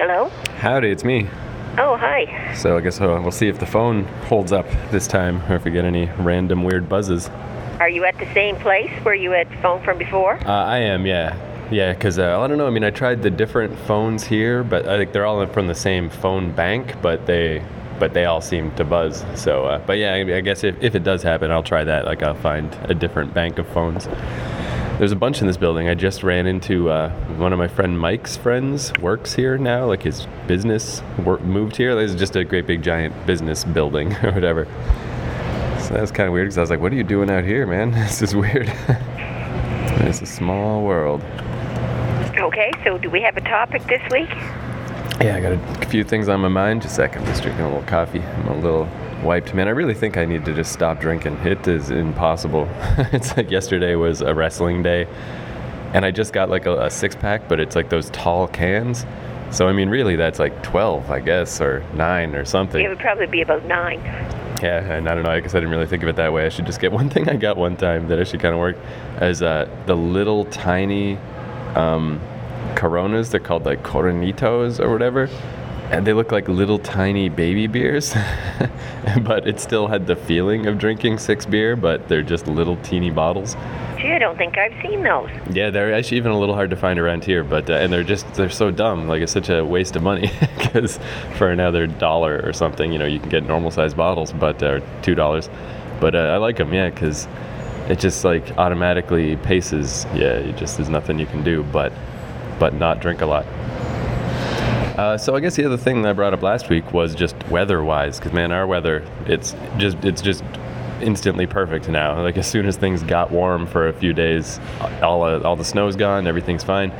Hello? Howdy, it's me. Oh, hi. So I guess we'll see if the phone holds up this time, or if we get any random weird buzzes. Are you at the same place where you had phone from before? I am, yeah. Yeah, because I don't know. I mean, I tried the different phones here, but I think they're all from the same phone bank, but they all seem to buzz. So, but yeah, I guess if it does happen, I'll try that. Like, I'll find a different bank of phones. There's a bunch in this building. I just ran into one of my friend Mike's friends works here now. Like, his business moved here. There's just a great big giant business building or whatever. So that was kind of weird because I was like, "What are you doing out here, man? This is weird." It's a small world. Okay, so do we have a topic this week? Yeah, I got a few things on my mind. Just a second, I'm just drinking a little coffee. I'm a little wiped. Man, I really think I need to just stop drinking. It is impossible. It's like yesterday was a wrestling day, and I just got like a six-pack, but it's like those tall cans. So, I mean, really, that's like 12, I guess, or 9 or something. It would probably be about 9. Yeah, and I don't know, I guess I didn't really think of it that way. I should just get one thing I got one time that actually kind of worked as the little tiny... Coronas, they're called like Coronitos or whatever, and they look like little tiny baby beers. But it still had the feeling of drinking 6 beer, but they're just little teeny bottles. Gee, I don't think I've seen those. Yeah, they're actually even a little hard to find around here, but and they're so dumb. Like, it's such a waste of money, because for another $1 or something, you know, you can get normal sized bottles, but $2. But I like them, yeah, because it just like automatically paces. Yeah, you just, there's nothing you can do but not drink a lot. So I guess the other thing that I brought up last week was just weather-wise, because man, our weather, it's just instantly perfect now. Like, as soon as things got warm for a few days, all the snow's gone, everything's fine.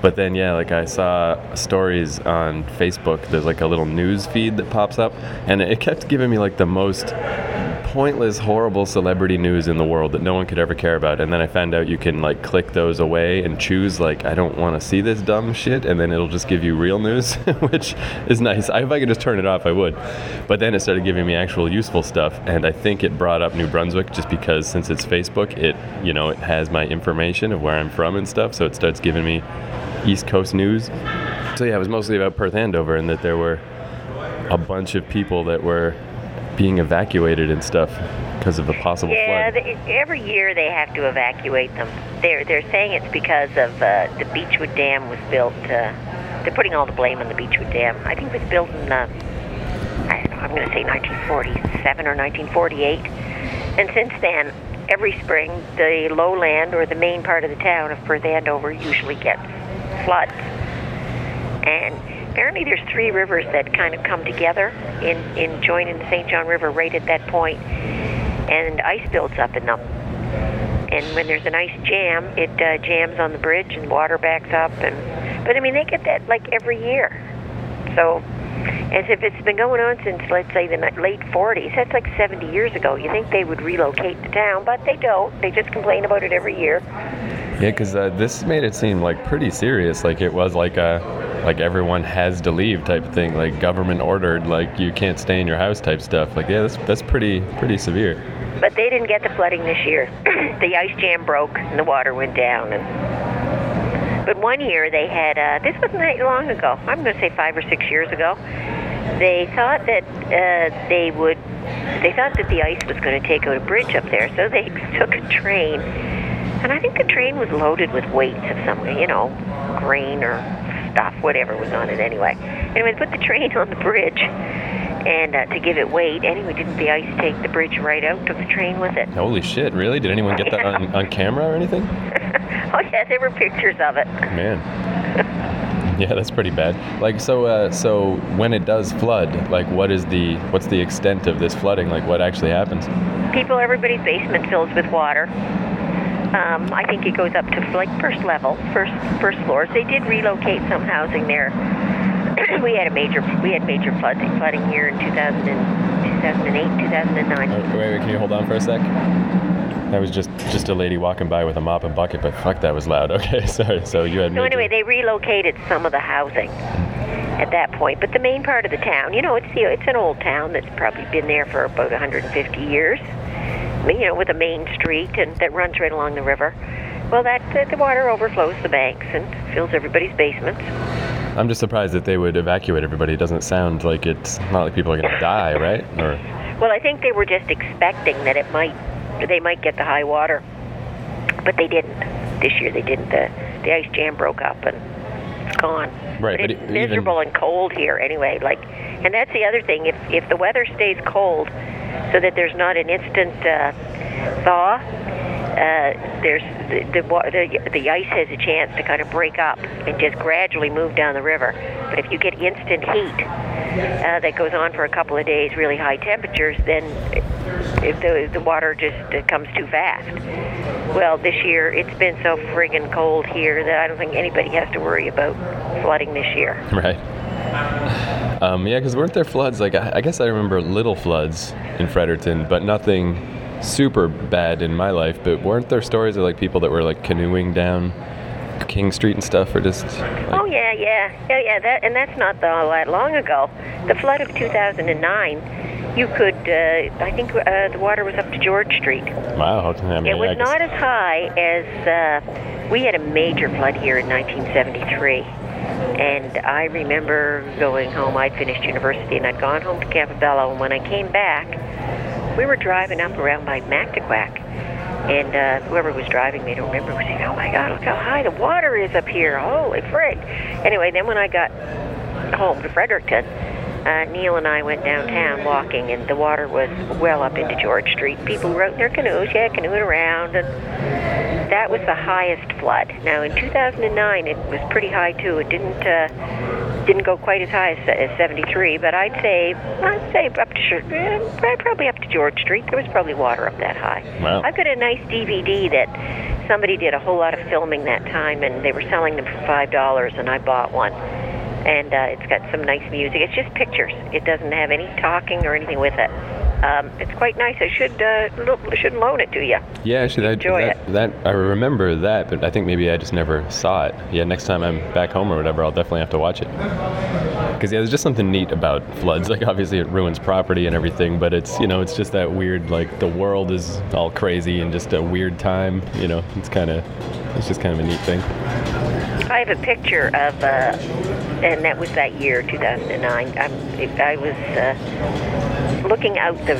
But then, yeah, like, I saw stories on Facebook. There's like a little news feed that pops up, and it kept giving me like the most pointless, horrible celebrity news in the world that no one could ever care about. And then I found out you can like click those away and choose like, I don't want to see this dumb shit, and then it'll just give you real news, which is nice. If I could just turn it off, I would. But then it started giving me actual useful stuff, and I think it brought up New Brunswick, just because since it's Facebook, it, you know, it has my information of where I'm from and stuff, so it starts giving me East Coast news. So yeah, it was mostly about Perth-Andover, and that there were a bunch of people that were being evacuated and stuff because of a possible flood. Yeah, every year they have to evacuate them. They're saying it's because of the Beechwood Dam was built. They're putting all the blame on the Beechwood Dam. I think it was built in, I'm going to say 1947 or 1948. And since then, every spring, the lowland or the main part of the town of Perth Andover usually gets floods. And apparently there's 3 rivers that kind of come together in joining the Saint John River right at that point, and ice builds up in them. And when there's an ice jam, it jams on the bridge and water backs up. But I mean, they get that like every year. So, as if it's been going on since, let's say, the late 40s, that's like 70 years ago. You think they would relocate the town, but they don't. They just complain about it every year. Yeah, because this made it seem like pretty serious. Like, it was like like everyone has to leave type of thing, like government ordered, like you can't stay in your house type stuff. Like, yeah, that's pretty severe. But they didn't get the flooding this year. The ice jam broke and the water went down. But one year they had, this wasn't that long ago, I'm going to say 5 or 6 years ago, they thought that they thought that the ice was going to take out a bridge up there, so they took a train, and I think the train was loaded with weights of some, you know, grain or stuff, whatever was on it anyway. Anyway, they put the train on the bridge and to give it weight. Anyway, didn't the ice take the bridge right out? Took the train with it. Holy shit, really? Did anyone get that on camera or anything? Oh yeah, there were pictures of it. Man. Yeah, that's pretty bad. Like, so when it does flood, like, what's the extent of this flooding? Like, what actually happens? People, everybody's basement fills with water. I think it goes up to like first floors. They did relocate some housing there. We had major flooding here in 2008, 2009. Wait, can you hold on for a sec? That was just a lady walking by with a mop and bucket, but fuck, that was loud. Okay, sorry. So you had. So anyway, they relocated some of the housing at that point, but the main part of the town, you know, it's an old town that's probably been there for about 150 years. You know, with a main street and that runs right along the river. Well, that the water overflows the banks and fills everybody's basements. I'm just surprised that they would evacuate everybody. It doesn't sound like it's not like people are going to die, right? Or... Well, I think they were just expecting that they might get the high water, but they didn't. This year they didn't. The ice jam broke up and it's gone. Right, but it's miserable and cold here anyway. Like, and that's the other thing. If the weather stays cold, so that there's not an instant thaw, there's the ice has a chance to kind of break up and just gradually move down the river. But if you get instant heat that goes on for a couple of days, really high temperatures, then if the water just comes too fast. Well, this year it's been so friggin' cold here that I don't think anybody has to worry about flooding this year. Right. Yeah, because weren't there floods? Like, I guess I remember little floods in Fredericton, but nothing super bad in my life. But weren't there stories of, like, people that were, like, canoeing down King Street and stuff, or just... Like... Oh, yeah. And that's not all that long ago. The flood of 2009, you could, I think the water was up to George Street. Wow. I mean, it was not as high as... we had a major flood here in 1973. And I remember going home. I'd finished university and I'd gone home to Campobello. And when I came back, we were driving up around by Mactaquac. And whoever was driving me, I don't remember, was saying, "Oh my God, look how high the water is up here. Holy frick." Anyway, then when I got home to Fredericton, Neil and I went downtown walking, and the water was well up into George Street. People were out in their canoes, canoeing around, and that was the highest flood. Now, in 2009, it was pretty high, too. It didn't go quite as high as 73, but I'd say up to probably up to George Street. There was probably water up that high. Wow. I've got a nice DVD that somebody did a whole lot of filming that time, and they were selling them for $5, and I bought one. And it's got some nice music. It's just pictures. It doesn't have any talking or anything with it. It's quite nice. I should loan it to you. Yeah, actually, I remember that, but I think maybe I just never saw it. Yeah, next time I'm back home or whatever, I'll definitely have to watch it. Because yeah, there's just something neat about floods. Like, obviously, it ruins property and everything, but it's, you know, it's just that weird, like, the world is all crazy and just a weird time. You know, it's just kind of a neat thing. I have a picture of, and that was that year, 2009. I was looking out the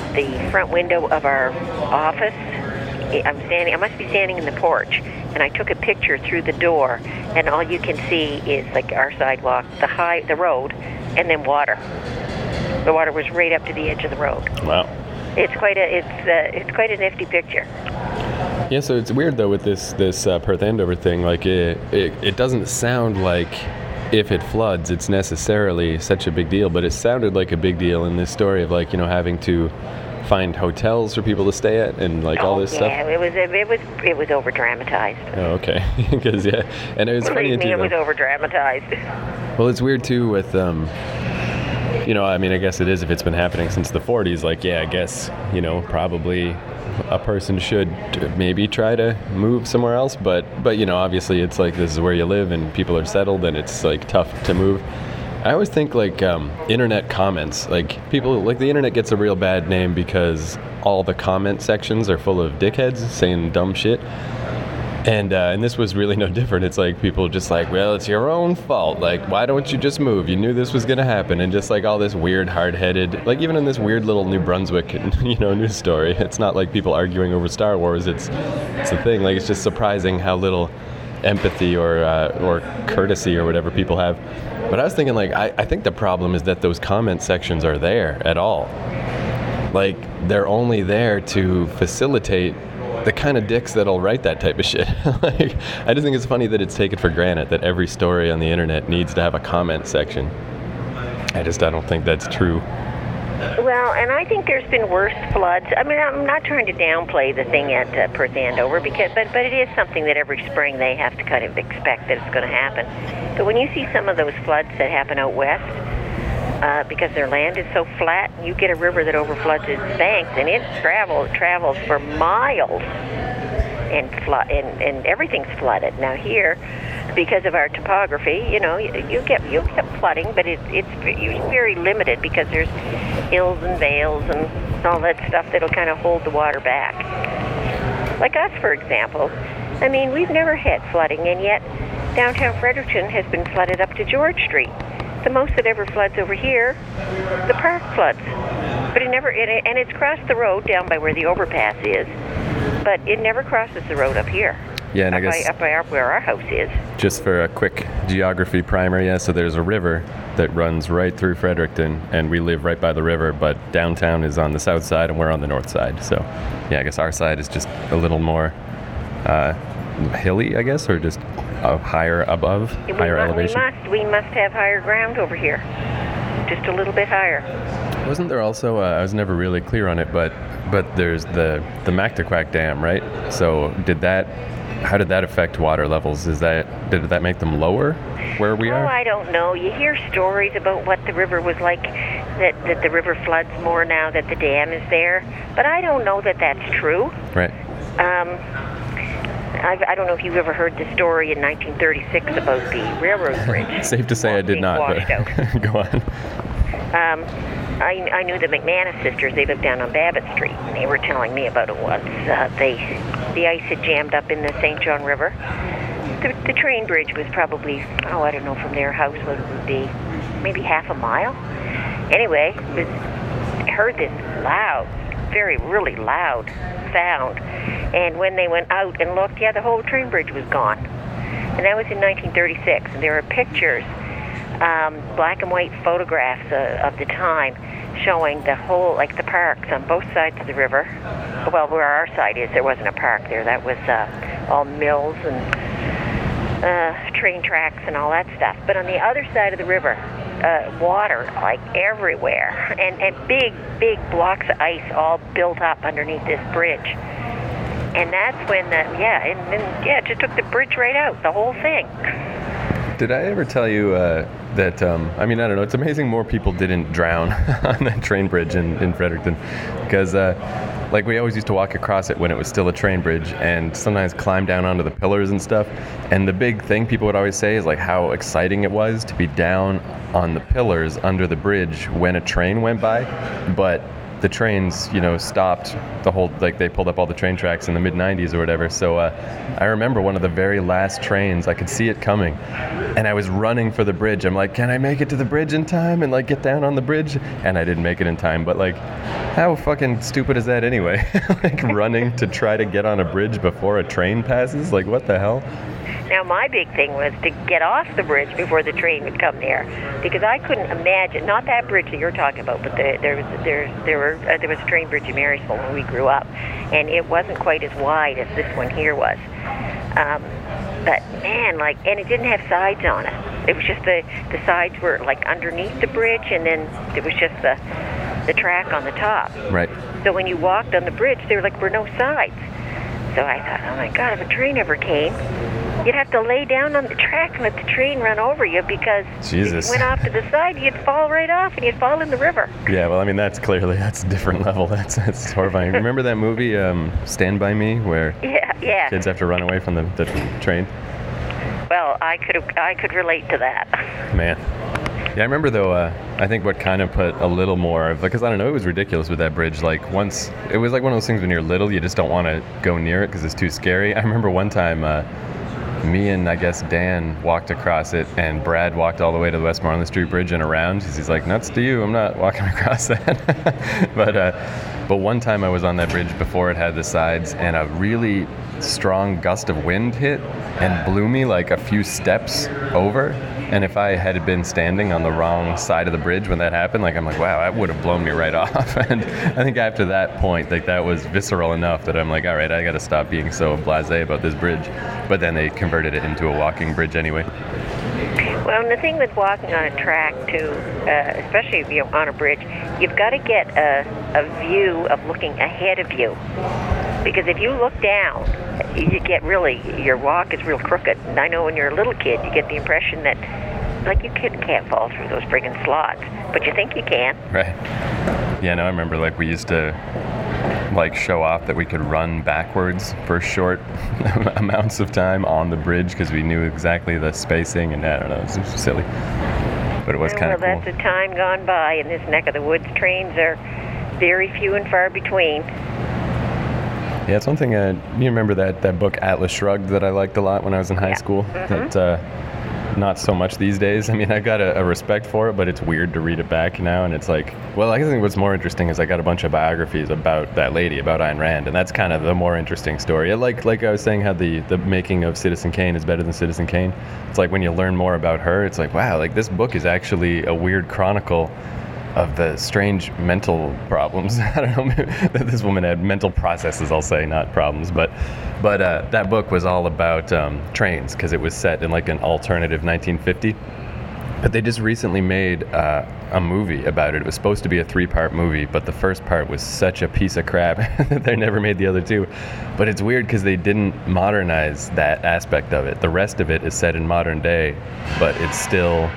front window of our office. I must be standing in the porch, and I took a picture through the door, and all you can see is, like, our sidewalk, the road, and then water. The water was right up to the edge of the road. Wow. It's quite a nifty picture. Yeah, so it's weird, though, with this Perth-Andover thing. Like, it doesn't sound like if it floods, it's necessarily such a big deal, but it sounded like a big deal in this story of, like, you know, having to find hotels for people to stay at and, like, all this stuff. Yeah, it was over dramatized. Oh, okay. Because yeah, and it was funny. Believe me, it was over dramatized. Well, it's weird too with you know, I mean, I guess it is if it's been happening since the 40s. Like, yeah, I guess, you know, probably a person should maybe try to move somewhere else, but you know, obviously it's like this is where you live and people are settled and it's like tough to move. I always think, like, internet comments, like, people, like, the internet gets a real bad name because all the comment sections are full of dickheads saying dumb shit. And this was really no different. It's like people just like, well, it's your own fault. Like, why don't you just move? You knew this was going to happen. And just like all this weird, hard-headed, like even in this weird little New Brunswick, you know, news story, it's not like people arguing over Star Wars. It's a thing. Like, it's just surprising how little empathy or courtesy or whatever people have. But I was thinking, like, I think the problem is that those comment sections are there at all. Like, they're only there to facilitate the kind of dicks that'll write that type of shit. Like, I just think it's funny that it's taken for granted that every story on the internet needs to have a comment section. I don't think that's true. Well, and I think there's been worse floods. I mean, I'm not trying to downplay the thing at Perth Andover, because, but it is something that every spring they have to kind of expect that it's going to happen. But when you see some of those floods that happen out west, because their land is so flat, you get a river that overfloods its banks, and it travels for miles, and everything's flooded. Now here, because of our topography, you know, you get flooding, but it's very limited because there's hills and vales and all that stuff that'll kind of hold the water back. Like us, for example. I mean, we've never had flooding, and yet Downtown Fredericton has been flooded up to George Street. The most that ever floods over here, the park floods. But it never, and it's crossed the road down by where the overpass is, but it never crosses the road up here. Yeah, and up by where our house is. Just for a quick geography primer, yeah, so there's a river that runs right through Fredericton, and we live right by the river, but downtown is on the south side, and we're on the north side. So, yeah, I guess our side is just a little more hilly, I guess, or just higher above, higher elevation. We must have higher ground over here, just a little bit higher. Wasn't there also, I was never really clear on it, but there's the Mactaquac Dam, right? So how did that affect water levels? Did that make them lower where we are? Oh, I don't know. You hear stories about what the river was like, that the river floods more now that the dam is there. But I don't know that that's true. Right. I don't know if you've ever heard the story in 1936 about the railroad bridge. Safe to say I did not. But go on. I knew the McManus sisters. They lived down on Babbitt Street. And they were telling me about it once. The ice had jammed up in the Saint John River. The train bridge was probably, I don't know, from their house what it would be, maybe half a mile. Anyway, I heard this loud, really loud sound. And when they went out and looked, the whole train bridge was gone. And that was in 1936. And there were pictures, black and white photographs of the time, showing the whole, like the parks on both sides of the river. Well, where our side is, there wasn't a park there. That was all mills and train tracks and all that stuff. But on the other side of the river, water like everywhere, and big blocks of ice all built up underneath this bridge. And that's when it just took the bridge right out, the whole thing. Did I ever tell you that, I don't know, it's amazing more people didn't drown on that train bridge in Fredericton, because we always used to walk across it when it was still a train bridge and sometimes climb down onto the pillars and stuff, and the big thing people would always say is like how exciting it was to be down on the pillars under the bridge when a train went by, but the trains, stopped the whole, they pulled up all the train tracks in the mid-90s or whatever. So I remember one of the very last trains, I could see it coming, and I was running for the bridge. I'm like, can I make it to the bridge in time and get down on the bridge? And I didn't make it in time, but how fucking stupid is that anyway? Running to try to get on a bridge before a train passes? What the hell? Now, my big thing was to get off the bridge before the train would come there, because I couldn't imagine, not that bridge that you're talking about, but there was a train bridge in Marysville when we grew up, and it wasn't quite as wide as this one here was. But man, and it didn't have sides on it. It was just the sides were underneath the bridge, and then there was just the track on the top. Right. So when you walked on the bridge, there were no sides. So I thought, oh my God, if a train ever came, you'd have to lay down on the track and let the train run over you, because Jesus. If you went off to the side, you'd fall right off and you'd fall in the river. Yeah, well, that's a different level. That's horrifying. Remember that movie, Stand By Me, where kids have to run away from the train? Well, I could relate to that. Man. Yeah, I remember, though, I think what kind of put a little more of, because I don't know, it was ridiculous with that bridge. Once, it was one of those things when you're little, you just don't want to go near it because it's too scary. I remember one time, me and, I guess, Dan walked across it, and Brad walked all the way to the Westmoreland Street Bridge and around. He's like, nuts to you, I'm not walking across that. But one time I was on that bridge before it had the sides, and a really strong gust of wind hit and blew me a few steps over. And if I had been standing on the wrong side of the bridge when that happened, I'm like, wow, that would have blown me right off. And I think after that point, that was visceral enough that I'm like, all right, I got to stop being so blasé about this bridge. But then they converted it into a walking bridge anyway. Well, and the thing with walking on a track, too, especially if you're on a bridge, you've got to get a view of looking ahead of you. Because if you look down, you get your walk is real crooked. And I know when you're a little kid, you get the impression that, you can't fall through those friggin' slots. But you think you can. Right. Yeah, no, I remember, we used to, show off that we could run backwards for short amounts of time on the bridge because we knew exactly the spacing, and I don't know, it was silly. But it was kind of cool. Well, that's a time gone by in this neck of the woods. Trains are very few and far between. Yeah, it's one thing. You remember that book Atlas Shrugged that I liked a lot when I was in high school? Mm-hmm. That not so much these days. I mean, I've got a respect for it, but it's weird to read it back now. And it's like, well, I think what's more interesting is I got a bunch of biographies about that lady, about Ayn Rand, and that's kind of the more interesting story. Like I was saying, how the making of Citizen Kane is better than Citizen Kane. It's like when you learn more about her, it's like, wow, like this book is actually a weird chronicle of the strange mental problems. I don't know, maybe that this woman had mental processes, I'll say, not problems, but that book was all about trains, because it was set in like an alternative 1950. But they just recently made a movie about it. It was supposed to be a 3-part movie, but the first part was such a piece of crap that they never made the other two. But it's weird because they didn't modernize that aspect of it. The rest of it is set in modern day, but it's still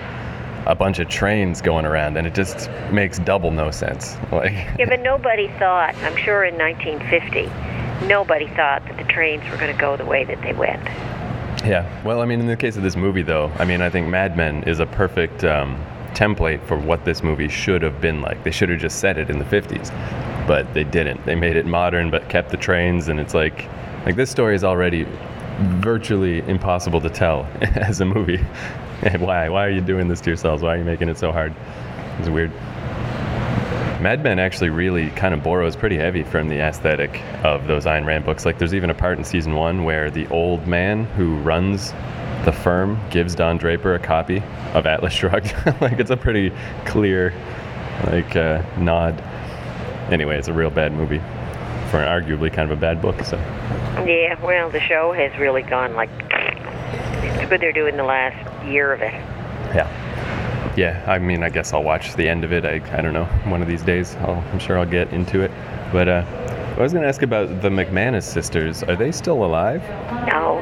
a bunch of trains going around, and it just makes double no sense. Like, yeah, but nobody thought, I'm sure in 1950, nobody thought that the trains were going to go the way that they went. Yeah, well, I mean, in the case of this movie, though, I mean, I think Mad Men is a perfect template for what this movie should have been like. They should have just set it in the 50s, but they didn't. They made it modern, but kept the trains, and it's like this story is already virtually impossible to tell as a movie. Why are you doing this to yourselves? Why are you making it so hard? It's weird. Mad Men actually really kind of borrows pretty heavy from the aesthetic of those Ayn Rand books. Like, there's even a part in season 1 where the old man who runs the firm gives Don Draper a copy of Atlas Shrugged. Like, it's a pretty clear, nod. Anyway, it's a real bad movie for an arguably kind of a bad book, so. Yeah, well, the show has really gone, it's good they're doing the last year of it. Yeah, I mean, I guess I'll watch the end of it. I don't know, one of these days. I'm sure I'll get into it. But I was going to ask about the McManus sisters. Are they still alive? No.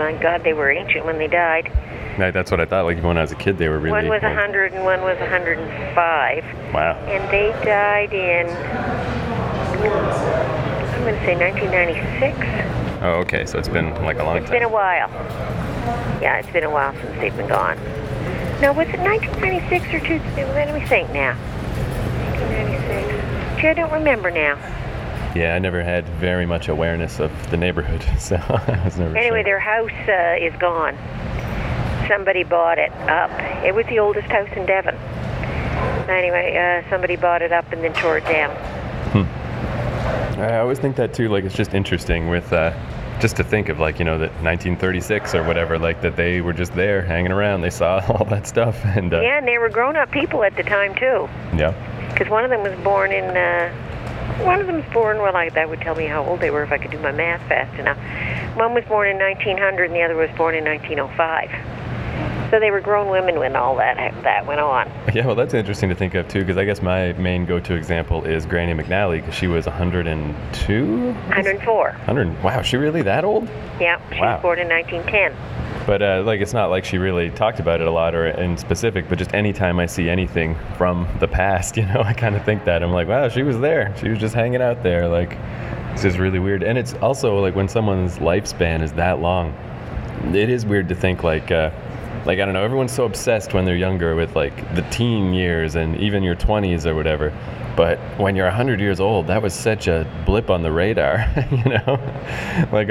My God, they were ancient when they died. Right, that's what I thought. Like, when I was a kid, they were really... One was 100 and one was 105. Wow. And they died in, I'm going to say 1996. Oh, okay. So it's been a long time. It's been a while. Yeah, it's been a while since they've been gone. Now, was it 1996 or 2000? Let me think now. 1996. Gee, I don't remember now. Yeah, I never had very much awareness of the neighborhood, so I was never sure. Their house is gone. Somebody bought it up. It was the oldest house in Devon. Anyway, somebody bought it up and then tore it down. I always think that, too. It's just interesting with... just to think of, that 1936 or whatever, that they were just there hanging around. They saw all that stuff. And yeah, and they were grown-up people at the time, too. Yeah. Because one of them was born in, that would tell me how old they were if I could do my math fast enough. One was born in 1900 and the other was born in 1905. So they were grown women when all that went on. Yeah, well, that's interesting to think of, too, because I guess my main go-to example is Granny McNally, because she was 102? 104. 100. Wow, she really that old? Yeah, she was born in 1910. But, it's not like she really talked about it a lot or in specific, but just any time I see anything from the past, I kind of think that. I'm like, wow, she was there. She was just hanging out there. It's just really weird. And it's also, when someone's lifespan is that long, it is weird to think, I don't know, everyone's so obsessed when they're younger with, the teen years and even your 20s or whatever. But when you're 100 years old, that was such a blip on the radar,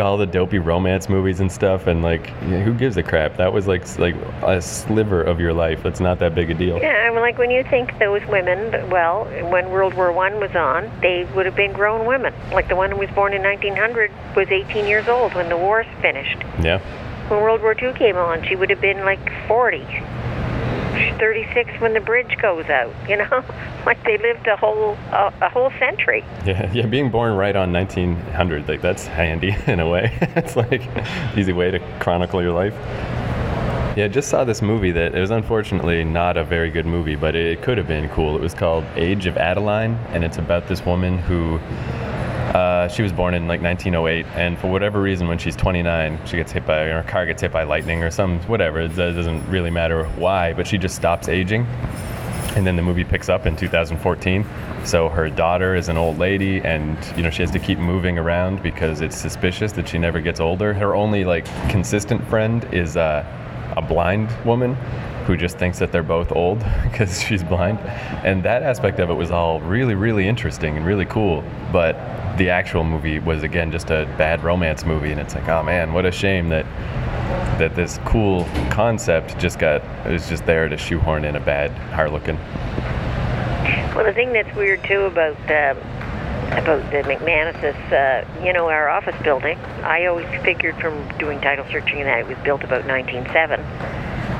all the dopey romance movies and stuff. And, who gives a crap? That was, a sliver of your life. That's not that big a deal. Yeah, when you think those women, well, when World War I was on, they would have been grown women. The one who was born in 1900 was 18 years old when the war's finished. Yeah. When World War II came on, she would have been 40. She's 36 when the bridge goes out, they lived a whole century. Yeah, being born right on 1900, that's handy in a way. It's easy way to chronicle your life. Yeah, I just saw this movie that it was unfortunately not a very good movie, but it could have been cool. It was called Age of Adeline, and it's about this woman who... she was born in 1908, and for whatever reason, when she's 29, her car gets hit by lightning or whatever. It doesn't really matter why, but she just stops aging. And then the movie picks up in 2014. So her daughter is an old lady, and she has to keep moving around because it's suspicious that she never gets older. Her only consistent friend is a blind woman who just thinks that they're both old because she's blind. And that aspect of it was all really, really interesting and really cool, but the actual movie was, again, just a bad romance movie, and it's like, oh man, what a shame that this cool concept is just there to shoehorn in a bad Harlequin. Well, the thing that's weird too about the McManuses, our office building, I always figured from doing title searching that it was built about 1907.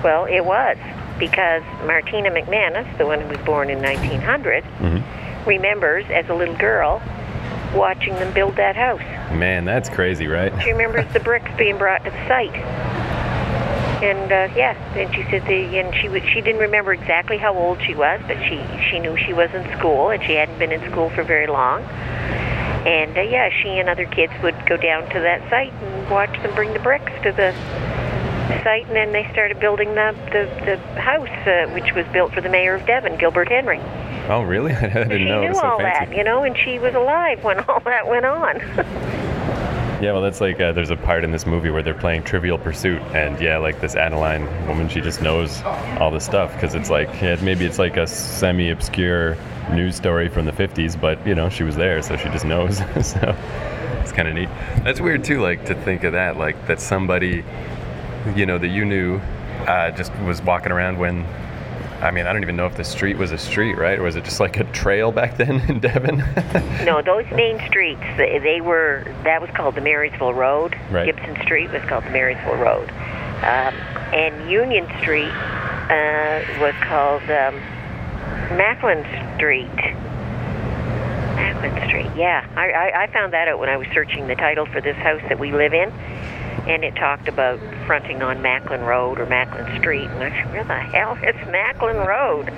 Well, it was, because Martina McManus, the one who was born in 1900, mm-hmm. remembers as a little girl watching them build that house. Man, that's crazy, right? She remembers the bricks being brought to the site. And and she said she didn't remember exactly how old she was, but she knew she was in school, and she hadn't been in school for very long. And she and other kids would go down to that site and watch them bring the bricks to the site, and then they started building the house, which was built for the mayor of Devon, Gilbert Henry. Oh, really? I didn't know. She knew all that, and she was alive when all that went on. Yeah, well, that's like, there's a part in this movie where they're playing Trivial Pursuit, and this Adeline woman, she just knows all the stuff, because it's like, maybe it's like a semi-obscure news story from the 50s, but, she was there, so she just knows, so it's kind of neat. That's weird, too, like, to think of that, like, that somebody, that you knew just was walking around when, I mean, I don't even know if the street was a street, right? Or was it just like a trail back then in Devon? No, those main streets, that was called the Marysville Road. Right. Gibson Street was called the Marysville Road. And Union Street was called Macklin Street. Macklin Street, yeah. I found that out when I was searching the title for this house that we live in. And it talked about fronting on Macklin Road or Macklin Street. And I said, where the hell is Macklin Road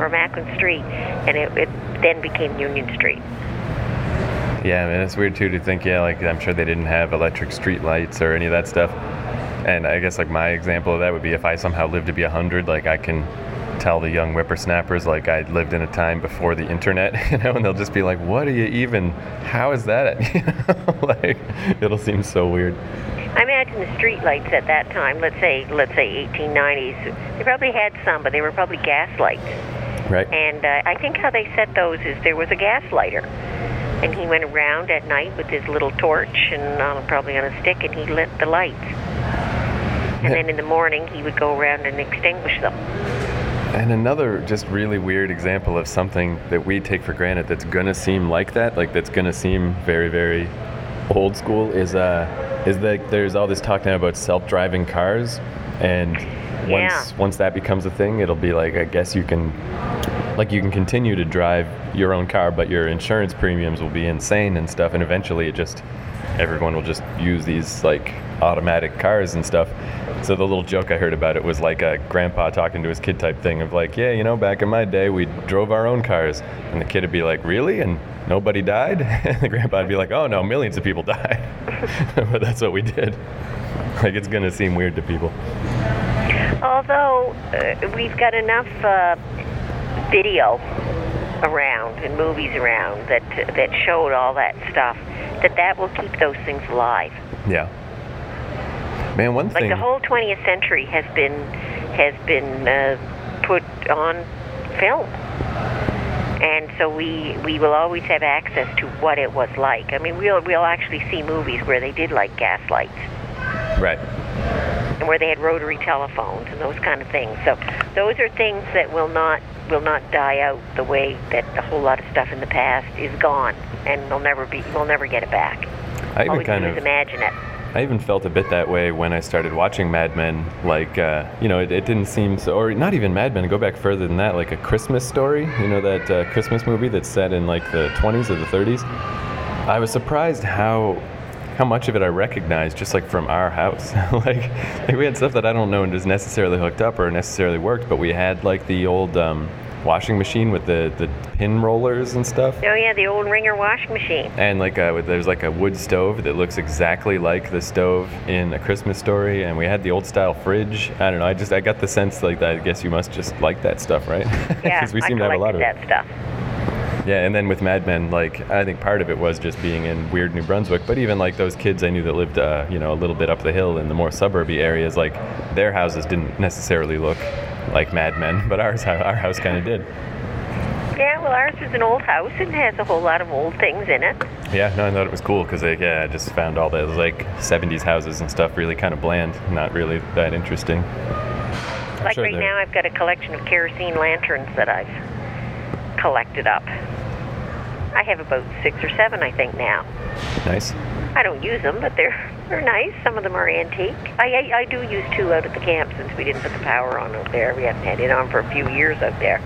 or Macklin Street? And it then became Union Street. Yeah, I mean, it's weird, too, to think, I'm sure they didn't have electric street lights or any of that stuff. And I guess, my example of that would be if I somehow lived to be 100, I can tell the young whippersnappers, I lived in a time before the internet, and they'll just be like, what are you even, how is that? It'll seem so weird. I imagine the streetlights at that time, let's say 1890s, they probably had some, but they were probably gas lights. Right. And I think how they set those is there was a gas lighter, and he went around at night with his little torch and probably on a stick, and he lit the lights. And then in the morning he would go around and extinguish them. And another just really weird example of something that we take for granted that's going to seem like that, that's going to seem very, very old school, is that there's all this talk now about self-driving cars, and once that becomes a thing, it'll be I guess you can continue to drive your own car, but your insurance premiums will be insane and stuff, and eventually everyone will just use these automatic cars and stuff. So the little joke I heard about it was a grandpa talking to his kid type thing of back in my day we drove our own cars, and the kid would be like, really? And nobody died? And the grandpa would be like, oh no, millions of people died. But that's what we did. It's going to seem weird to people. Although we've got enough video around and movies around that showed all that stuff, that will keep those things alive. Yeah. Man, one thing. The whole 20th century has been put on film. And so we will always have access to what it was like. I mean, we'll actually see movies where they did gas lights. Right. And where they had rotary telephones and those kind of things. So those are things that will not die out the way that a whole lot of stuff in the past is gone, and we'll never get it back. I even imagine it. I even felt a bit that way when I started watching Mad Men. It didn't seem so, or not even Mad Men, go back further than that, A Christmas Story, that Christmas movie that's set in the 20s or the 30s. I was surprised how much of it I recognized just from our house. We had stuff that I don't know and is necessarily hooked up or necessarily worked, but we had the old washing machine with the pin rollers and stuff. Oh yeah, the old Ringer washing machine. And there's a wood stove that looks exactly like the stove in A Christmas Story, and we had the old style fridge. I don't know, I got the sense that I guess you must just like that stuff, right? Yeah, because we seem to have a lot of that stuff. Yeah, and then with Mad Men, I think part of it was just being in weird New Brunswick, but even those kids I knew that lived, a little bit up the hill in the more suburby areas, their houses didn't necessarily look like Mad Men, but our house kind of did. Yeah, well, ours is an old house and has a whole lot of old things in it. Yeah, no, I thought it was cool because, like, yeah, I just found all those, like, 70s houses and stuff really kind of bland, not really that interesting. I'm like, sure right now I've got a collection of kerosene lanterns that I've collected up. I have about 6 or 7, I think, now. Nice. I don't use them, but they're nice. Some of them are antique. I do use 2 out at the camp since we didn't put the power on out there. We haven't had it on for a few years out there.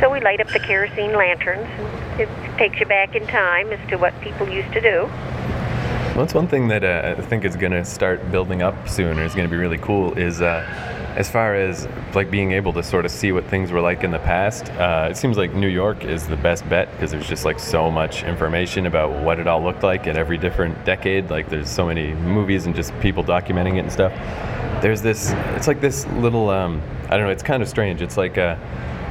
So we light up the kerosene lanterns. And it takes you back in time as to what people used to do. Well, that's one thing that I think is going to start building up soon, or is going to be really cool, is as far as like being able to sort of see what things were like in the past. It seems like New York is the best bet because there's just like so much information about what it all looked like at every different decade. Like there's so many movies and just people documenting it and stuff. There's this, it's like this little, I don't know, it's kind of strange. It's like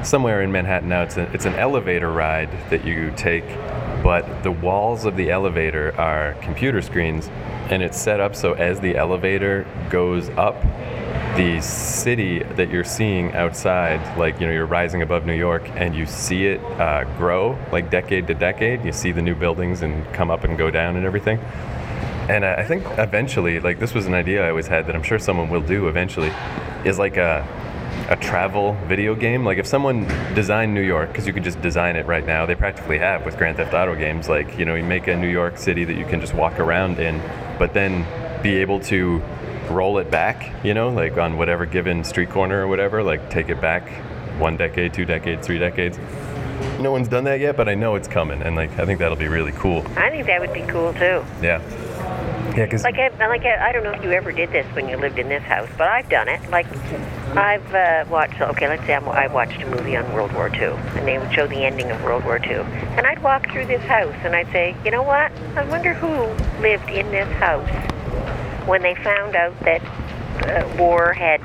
somewhere in Manhattan now, it's an elevator ride that you take, but the walls of the elevator are computer screens, and it's set up so as the elevator goes up, the city that you're seeing outside, like, you know, you're rising above New York, and you see it grow, like, decade to decade. You see the new buildings and come up and go down and everything. And I think eventually, like, this was an idea I always had that I'm sure someone will do eventually, is like a travel video game. Like if someone designed New York, because you could just design it right now, they practically have with Grand Theft Auto games, like, you know, you make a New York City that you can just walk around in, but then be able to roll it back, you know, like on whatever given street corner or whatever, like take it back 1 decade, 2 decades, 3 decades. No one's done that yet, but I know it's coming, and like I think that'll be really cool. I think that would be cool too. Yeah. Yeah, cause I don't know if you ever did this when you lived in this house, but I've done it. Like, I've watched, okay, let's say I watched a movie on World War II, and they would show the ending of World War II. And I'd walk through this house, and I'd say, you know what? I wonder who lived in this house when they found out that war had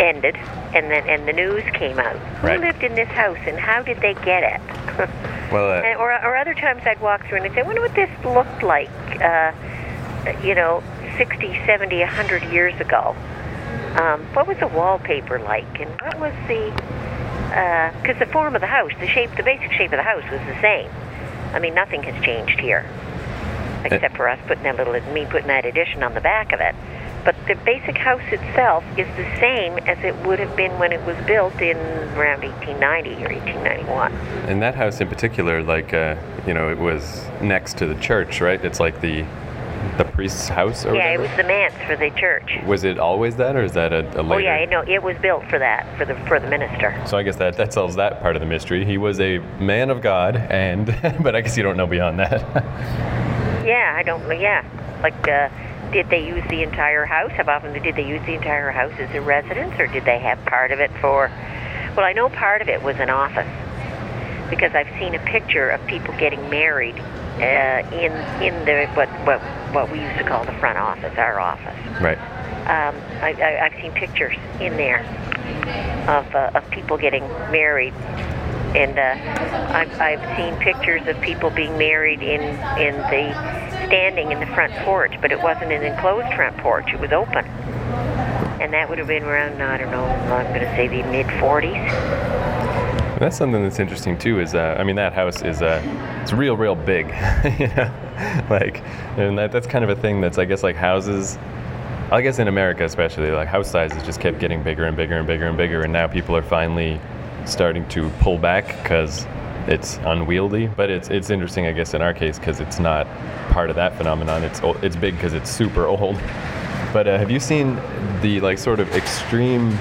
ended, and the news came out. Right. Who lived in this house, and how did they get it? Well, or other times I'd walk through, and I'd say, I wonder what this looked like. You know, 60, 70, 100 years ago. What was the wallpaper like? And what was the... Because the form of the house, the basic shape of the house was the same. I mean, nothing has changed here. Except for us putting me putting that addition on the back of it. But the basic house itself is the same as it would have been when it was built in around 1890 or 1891. And that house in particular, like, you know, it was next to the church, right? It's like the priest's house or whatever? It was the manse for the church. Was it always that, or is that a later? Oh yeah, no, it was built for that, for the minister. So I guess that solves that part of the mystery. He was a man of God, and but I guess you don't know beyond that. Like, did they use the entire house? How often did they use the entire house as a residence, or did they have part of it for... Well, I know part of it was an office, because I've seen a picture of people getting married in the what we used to call the front office, our office. Right. I've seen pictures in there of people getting married, and I've seen pictures of people being married in the standing in the front porch, but it wasn't an enclosed front porch; it was open, and that would have been around, I don't know, I'm going to say the mid-40s. That's something that's interesting too. Is I mean, that house is it's real big, you know. Like, and that's kind of a thing that's, I guess, like houses. I guess in America especially, like house sizes just kept getting bigger and bigger and bigger and bigger, and now people are finally starting to pull back because it's unwieldy. But it's interesting, I guess, in our case because it's not part of that phenomenon. It's big because it's super old. But have you seen the like sort of extreme?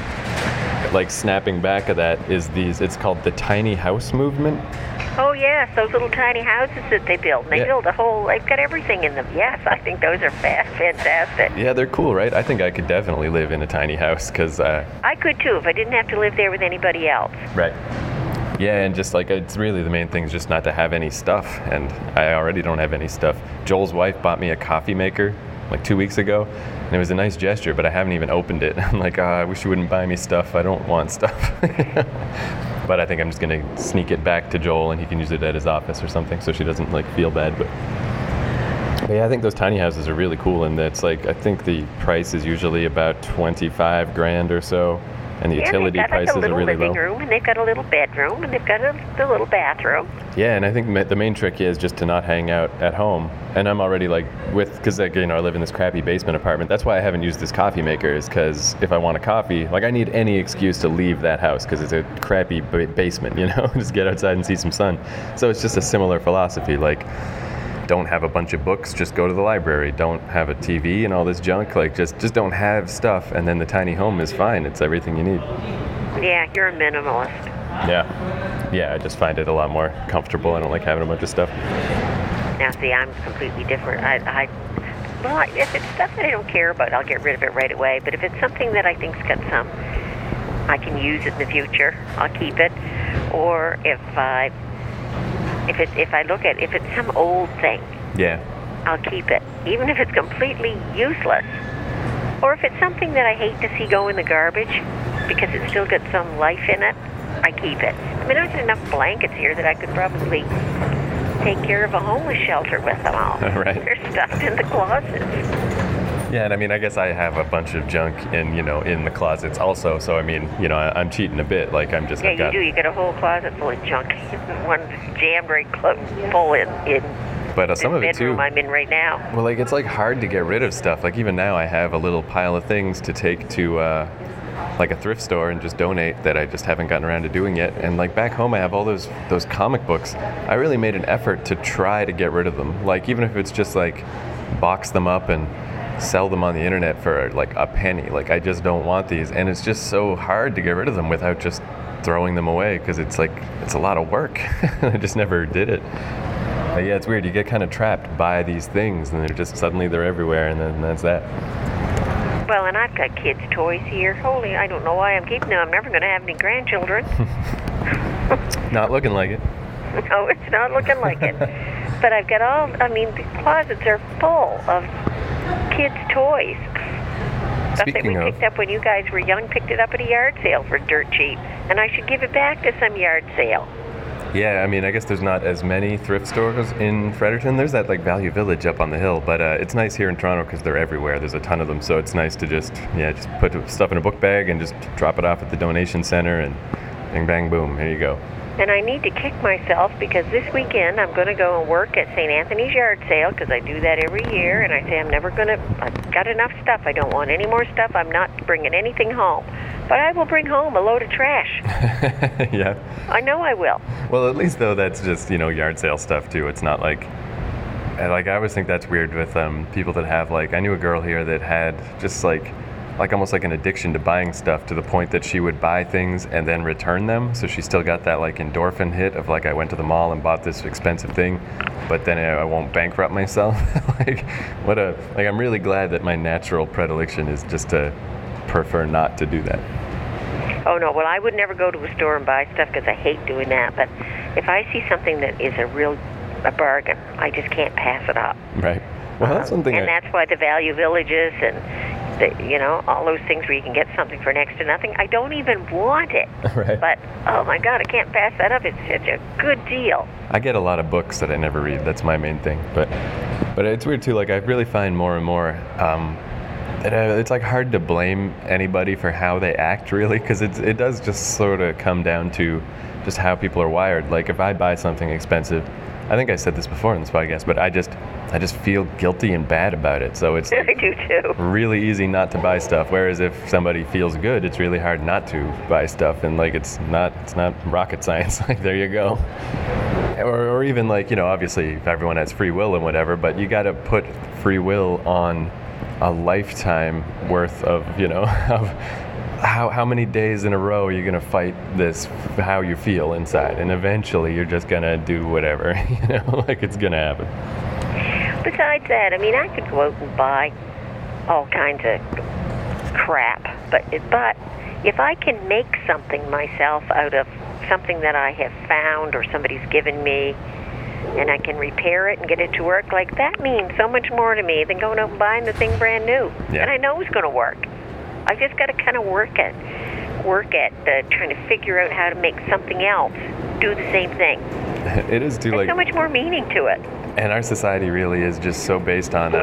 Like snapping back of that is it's called the tiny house movement. Oh yes, those little tiny houses that they build. They build a whole, they've got everything in them. Yes, I think those are fantastic. Yeah, they're cool, right? I think I could definitely live in a tiny house because... I could too if I didn't have to live there with anybody else. Right. Yeah, and just like, it's really the main thing is just not to have any stuff, and I already don't have any stuff. Joel's wife bought me a coffee maker like 2 weeks ago, and it was a nice gesture, but I haven't even opened it. I'm like, I wish you wouldn't buy me stuff. I don't want stuff. But I think I'm just going to sneak it back to Joel, and he can use it at his office or something, so she doesn't like feel bad. But yeah, I think those tiny houses are really cool, and that's like, I think the price is usually about $25,000 or so, And the utility prices are really low. They've got a little living room, and they've got a little bedroom, and they've got the little bathroom. Yeah, and I think the main trick is just to not hang out at home. And I'm already because I live in this crappy basement apartment. That's why I haven't used this coffee maker, is because if I want a coffee, I need any excuse to leave that house because it's a crappy basement, just get outside and see some sun. So it's just a similar philosophy, don't have a bunch of books, just go to the library. Don't have a TV and all this junk. Just don't have stuff, and then the tiny home is fine. It's everything you need. Yeah, you're a minimalist. Yeah, I just find it a lot more comfortable. I don't like having a bunch of stuff. Now, see, I'm completely different. If it's stuff that I don't care about, I'll get rid of it right away. But if it's something that I think's got some, I can use it in the future, I'll keep it. Or if it's some old thing, I'll keep it, even if it's completely useless. Or if it's something that I hate to see go in the garbage because it's still got some life in it, I keep it. I've got enough blankets here that I could probably take care of a homeless shelter with them all. Right. They're stuffed in the closets. Yeah, and I guess I have a bunch of junk in the closets also. So I'm cheating a bit. You got a whole closet full of junk, one jammed right full in. But some of it too. I'm in right now. Well, it's hard to get rid of stuff. Even now, I have a little pile of things to take to a thrift store and just donate that I just haven't gotten around to doing yet. And back home, I have all those comic books. I really made an effort to try to get rid of them. Even if it's just box them up and sell them on the internet for a penny. I just don't want these, and it's just so hard to get rid of them without just throwing them away because it's it's a lot of work. I just never did it. But yeah, it's weird. You get kind of trapped by these things, and they're just suddenly they're everywhere, and then that's that. Well, and I've got kids' toys here. Holy, I don't know why I'm keeping them. I'm never going to have any grandchildren. Not looking like it. No, it's not looking like it. But I've got the closets are full of kids' toys. Stuff that we picked up when you guys were young, picked it up at a yard sale for dirt cheap. And I should give it back to some yard sale. Yeah, I guess there's not as many thrift stores in Fredericton. There's that Value Village up on the hill, but it's nice here in Toronto because they're everywhere. There's a ton of them, so it's nice to just put stuff in a book bag and just drop it off at the donation center, and bang, bang, boom, here you go. And I need to kick myself because this weekend I'm going to go and work at St. Anthony's yard sale because I do that every year. And I say I've got enough stuff. I don't want any more stuff. I'm not bringing anything home. But I will bring home a load of trash. Yeah. I know I will. Well, at least though that's just, yard sale stuff too. It's not I always think that's weird with people that have I knew a girl here that had just almost an addiction to buying stuff to the point that she would buy things and then return them. So she still got that endorphin hit of I went to the mall and bought this expensive thing, but then I won't bankrupt myself. I'm really glad that my natural predilection is just to prefer not to do that. Oh no, well I would never go to a store and buy stuff because I hate doing that. But if I see something that is a real bargain, I just can't pass it up. Right. Well, that's something. And that's why the Value Villages and all those things where you can get something for next to nothing. I don't even want it. Right. But, oh my God, I can't pass that up. It's such a good deal. I get a lot of books that I never read. That's my main thing. But it's weird, too. I really find more and more that it's, hard to blame anybody for how they act, really, because it does just sort of come down to just how people are wired. If I buy something expensive, I think I said this before in this podcast, but I just feel guilty and bad about it. So it's I do too. Really easy not to buy stuff. Whereas if somebody feels good, it's really hard not to buy stuff. And it's not rocket science. There you go. Or even obviously everyone has free will and whatever, but you got to put free will on a lifetime worth of how many days in a row are you going to fight this, how you feel inside? And eventually you're just going to do whatever, it's going to happen. Besides that, I could go out and buy all kinds of crap, but if I can make something myself out of something that I have found or somebody's given me, and I can repair it and get it to work, that means so much more to me than going out and buying the thing brand new. Yeah. And I know it's going to work. I just got to kind of work at trying to figure out how to make something else do the same thing. It is too. There's so much more meaning to it. And our society really is just so based on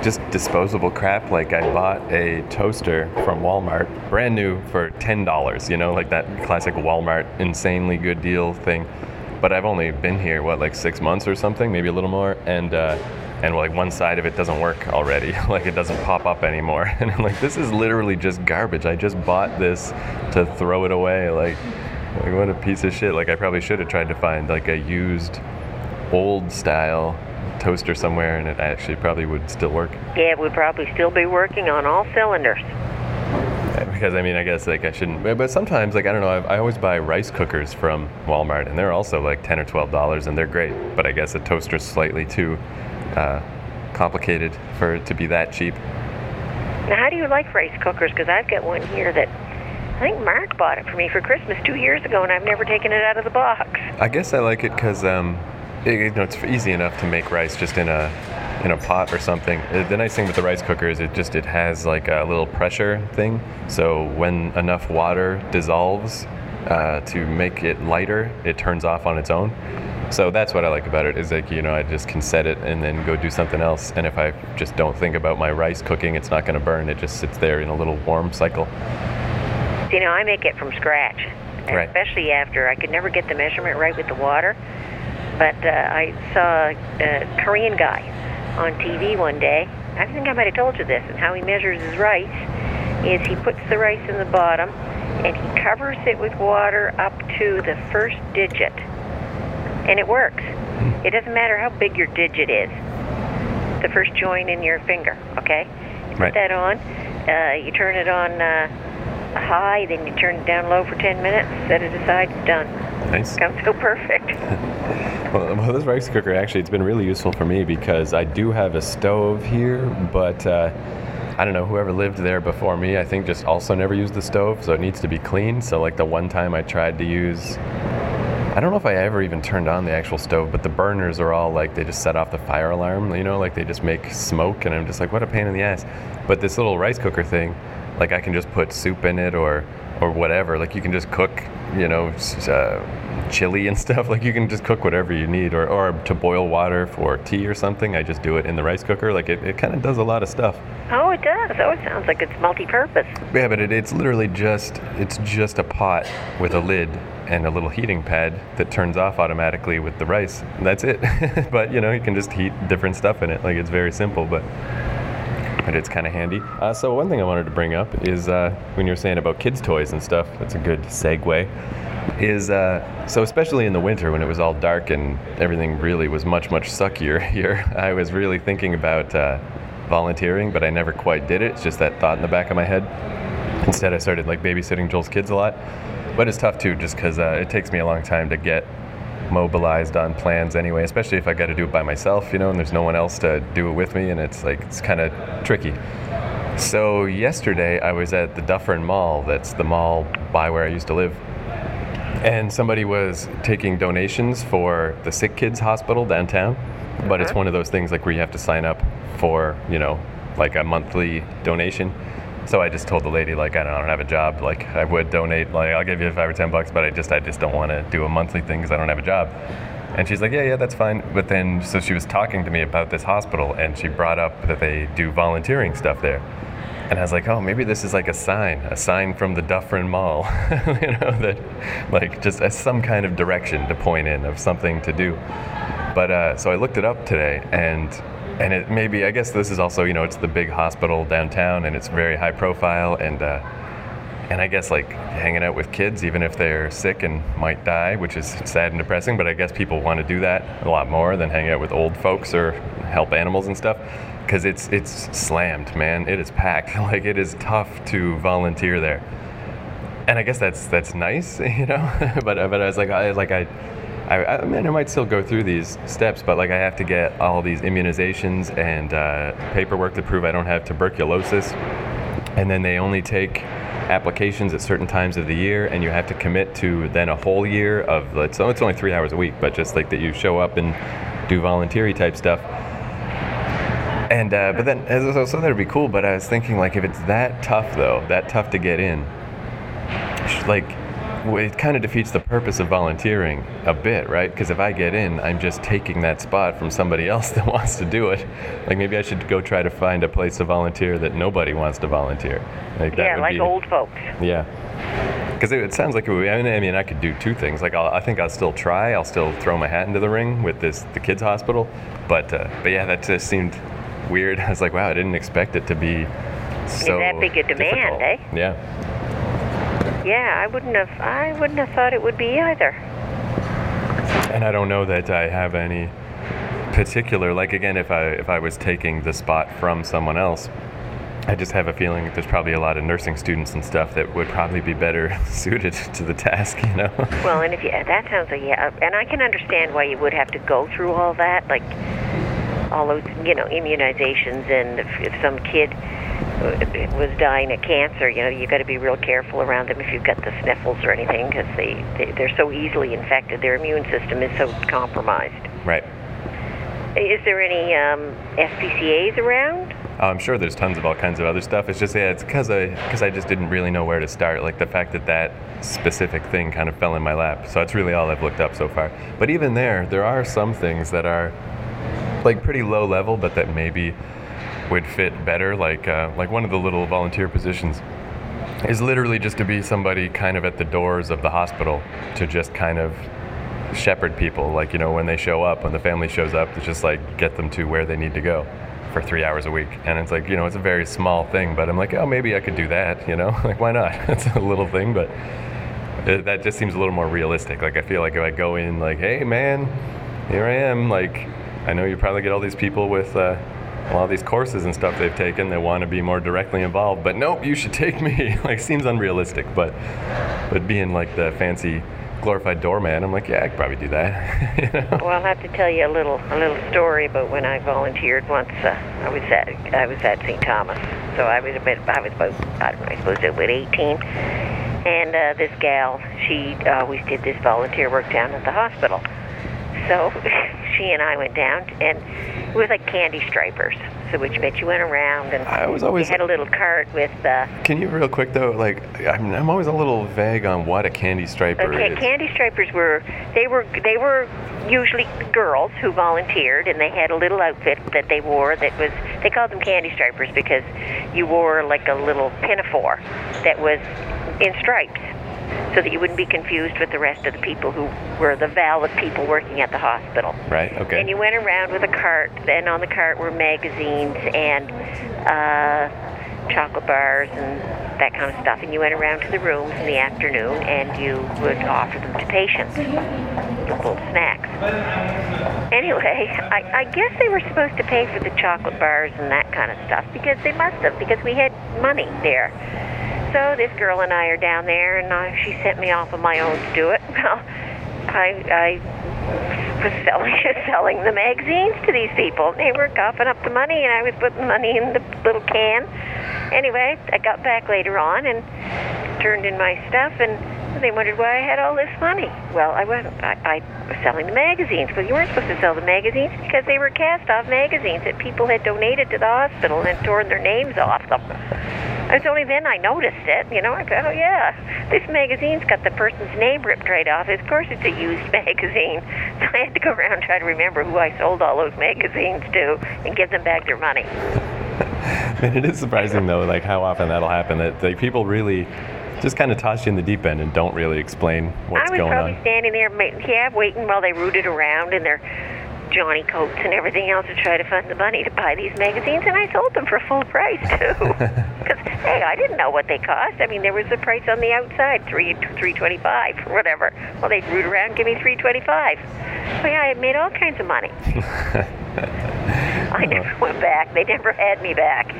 just disposable crap. Like, I bought a toaster from Walmart, brand new, for $10, you know, like that classic Walmart insanely good deal thing. But I've only been here, like 6 months or something, maybe a little more, and like one side of it doesn't work already. Like, it doesn't pop up anymore. And I'm like, this is literally just garbage. I just bought this to throw it away. Like, what a piece of shit. Like, I probably should have tried to find like a used old style toaster somewhere, and it actually probably would still work. Yeah, it would probably still be working on all cylinders. Because I mean, I guess like I shouldn't, but sometimes, like, I don't know, I always buy rice cookers from Walmart, and they're also like $10 or $12, and they're great. But I guess a toaster's slightly too complicated for it to be that cheap. Now, how do you like rice cookers? Because I've got one here that I think Mark bought it for me for Christmas 2 years ago, and I've never taken it out of the box. I guess I like it because you know, it's easy enough to make rice just in a pot or something. The nice thing with the rice cooker is it has like a little pressure thing, so when enough water dissolves to make it lighter, it turns off on its own. So that's what I like about it, is like, you know, I just can set it and then go do something else, and if I just don't think about my rice cooking, it's not going to burn. It just sits there in a little warm cycle. You know, I make it from scratch, right. Especially after I could never get the measurement right with the water. But I saw a Korean guy on TV one day. I think I might have told you this. And how he measures his rice is he puts the rice in the bottom and he covers it with water up to the first digit. And it works. It doesn't matter how big your digit is. The first joint in your finger, okay? You put that on. You turn it on high, then you turn it down low for 10 minutes, set it aside, it's done. Nice. Comes so perfect. Well, this rice cooker, actually, it's been really useful for me because I do have a stove here, but I don't know, whoever lived there before me, I think just also never used the stove, so it needs to be clean. So like the one time I tried to use, I don't know if I ever even turned on the actual stove, but the burners are all like, they just set off the fire alarm, you know, like they just make smoke, and I'm just like, what a pain in the ass. But this little rice cooker thing, like I can just put soup in it or whatever, like you can just cook, you know, chili and stuff, like you can just cook whatever you need, or to boil water for tea or something, I just do it in the rice cooker. Like it kind of does a lot of stuff. Oh, it does. Oh, it sounds like it's multi-purpose. Yeah, but it's literally just a pot with a lid and a little heating pad that turns off automatically with the rice. That's it. But you know, you can just heat different stuff in it. Like it's very simple, but it's kind of handy. So one thing I wanted to bring up is when you were saying about kids' toys and stuff, that's a good segue, is so especially in the winter when it was all dark and everything really was much suckier here, I was really thinking about volunteering, but I never quite did it. It's just that thought in the back of my head. Instead, I started like babysitting Joel's kids a lot. But it's tough too, just because it takes me a long time to get mobilized on plans anyway, especially if I got to do it by myself, you know, and there's no one else to do it with me, and it's like, it's kind of tricky. So yesterday I was at the Dufferin Mall, that's the mall by where I used to live, and somebody was taking donations for the Sick Kids hospital downtown, but it's one of those things like where you have to sign up for, you know, like a monthly donation. So I just told the lady, like, I don't have a job, like, I would donate, like, I'll give you $5 or $10, but I just don't want to do a monthly thing because I don't have a job. And she's like, yeah, that's fine. But then, so she was talking to me about this hospital, and she brought up that they do volunteering stuff there. And I was like, oh, maybe this is like a sign from the Dufferin Mall, you know, that, like, just as some kind of direction to point in of something to do. But, so I looked it up today, and it maybe, I guess this is also, you know, it's the big hospital downtown and it's very high profile, and I guess like hanging out with kids, even if they're sick and might die, which is sad and depressing, but I guess people want to do that a lot more than hang out with old folks or help animals and stuff, because it's slammed, man. It is packed. Like, it is tough to volunteer there. And I guess that's nice, you know, but I was like, I mean, I might still go through these steps, but like I have to get all these immunizations and paperwork to prove I don't have tuberculosis. And then they only take applications at certain times of the year, and you have to commit to then a whole year of, like, so it's only 3 hours a week, but just like that you show up and do volunteer type stuff. And but then, so that would be cool, but I was thinking, like, if it's that tough to get in, like, it kind of defeats the purpose of volunteering a bit, right? Because if I get in, I'm just taking that spot from somebody else that wants to do it. Like, maybe I should go try to find a place to volunteer that nobody wants to volunteer. Like, that would be, old folks. Yeah. Because it sounds like it would be, I mean, I could do two things. Like, I think I'll still try. I'll still throw my hat into the ring with the kids' hospital. But yeah, that just seemed weird. I was like, wow, I didn't expect it to be so that big a demand, eh? Yeah. Yeah, I wouldn't have thought it would be either. And I don't know that I have any particular, like, again, if I was taking the spot from someone else, I just have a feeling that there's probably a lot of nursing students and stuff that would probably be better suited to the task, you know? Well, and that sounds like, yeah, and I can understand why you would have to go through all that, like, all those, you know, immunizations, and if some kid was dying of cancer, you know, you got to be real careful around them if you've got the sniffles or anything, because they're so easily infected. Their immune system is so compromised. Right. Is there any SPCAs around? Oh, I'm sure there's tons of all kinds of other stuff. It's just, yeah, it's because I just didn't really know where to start. Like, the fact that specific thing kind of fell in my lap. So that's really all I've looked up so far. But even there are some things that are, like, pretty low level, but that maybe would fit better. Like one of the little volunteer positions is literally just to be somebody kind of at the doors of the hospital to just kind of shepherd people. Like, you know, when they show up, when the family shows up, to just, like, get them to where they need to go for 3 hours a week. And it's like, you know, it's a very small thing, but I'm like, oh, maybe I could do that, you know? Like, why not? It's a little thing, but that just seems a little more realistic. Like, I feel like if I go in like, hey man, here I am, like, I know you probably get all these people with all these courses and stuff they've taken, they want to be more directly involved, but nope, you should take me. Like, seems unrealistic, but being like the fancy glorified doorman, I'm like, yeah, I could probably do that. You know? Well, I'll have to tell you a little story about when I volunteered once. I was at St. Thomas, so I was about 18, and this gal, she always did this volunteer work down at the hospital. So she and I went down, and it was like candy stripers, so which meant you went around, and you had a little cart with... Can you real quick, though, like, I'm always a little vague on what a candy striper is. Okay, candy stripers were, they were usually girls who volunteered, and they had a little outfit that they wore that was, they called them candy stripers because you wore like a little pinafore that was in stripes, so that you wouldn't be confused with the rest of the people who were the valid people working at the hospital. Right, okay. And you went around with a cart, and on the cart were magazines and chocolate bars and that kind of stuff. And you went around to the rooms in the afternoon, and you would offer them to patients, little snacks. Anyway, I guess they were supposed to pay for the chocolate bars and that kind of stuff, because they must have, because we had money there. So this girl and I are down there, and she sent me off on my own to do it. Well, I was selling the magazines to these people. They were coughing up the money, and I was putting money in the little can. Anyway, I got back later on and turned in my stuff, and they wondered why I had all this money. Well, I wasn't. I was selling the magazines. Well, you weren't supposed to sell the magazines because they were cast-off magazines that people had donated to the hospital and torn their names off them. It's only then I noticed it, you know, I go, oh yeah, this magazine's got the person's name ripped right off. Of course it's a used magazine. So I had to go around trying to remember who I sold all those magazines to and give them back their money. And it is surprising, though, like how often that'll happen, that like, people really just kind of toss you in the deep end and don't really explain what's going on. I was probably standing there, yeah, waiting while they rooted around in their Johnny coats and everything else to try to fund the money to buy these magazines, and I sold them for full price too. Because hey, I didn't know what they cost. I mean, there was the price on the outside, $3.25 or whatever. Well, they'd root around and give me $3.25. So yeah, I had made all kinds of money. I never went back. They never had me back.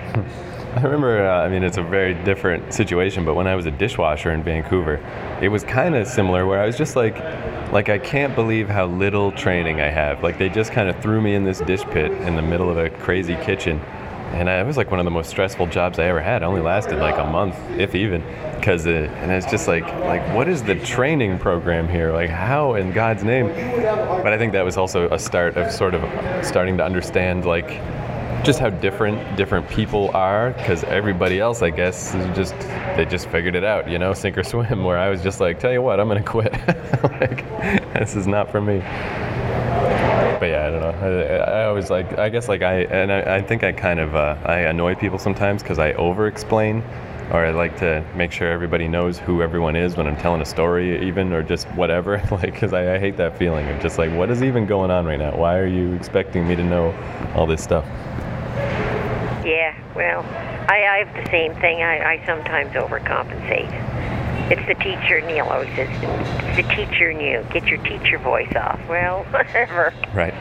I remember, I mean, it's a very different situation, but when I was a dishwasher in Vancouver, it was kind of similar, where I was just like, I can't believe how little training I have. Like, they just kind of threw me in this dish pit in the middle of a crazy kitchen, and it was like one of the most stressful jobs I ever had. It only lasted like a month, if even, and it's just like, what is the training program here? Like, how in God's name? But I think that was also a start of sort of starting to understand, like, just how different people are, because everybody else, I guess, is just, they just figured it out, you know, sink or swim, where I was just like, tell you what, I'm going to quit. Like, this is not for me. But yeah, I don't know. I always like, I guess like I think I kind of, I annoy people sometimes because I over-explain, or I like to make sure everybody knows who everyone is when I'm telling a story even, or just whatever, like, because I hate that feeling of just like, what is even going on right now? Why are you expecting me to know all this stuff? Yeah, well, I have the same thing. I sometimes overcompensate. It's the teacher, Neil always says, it's the teacher in you. Get your teacher voice off. Well, whatever. Right.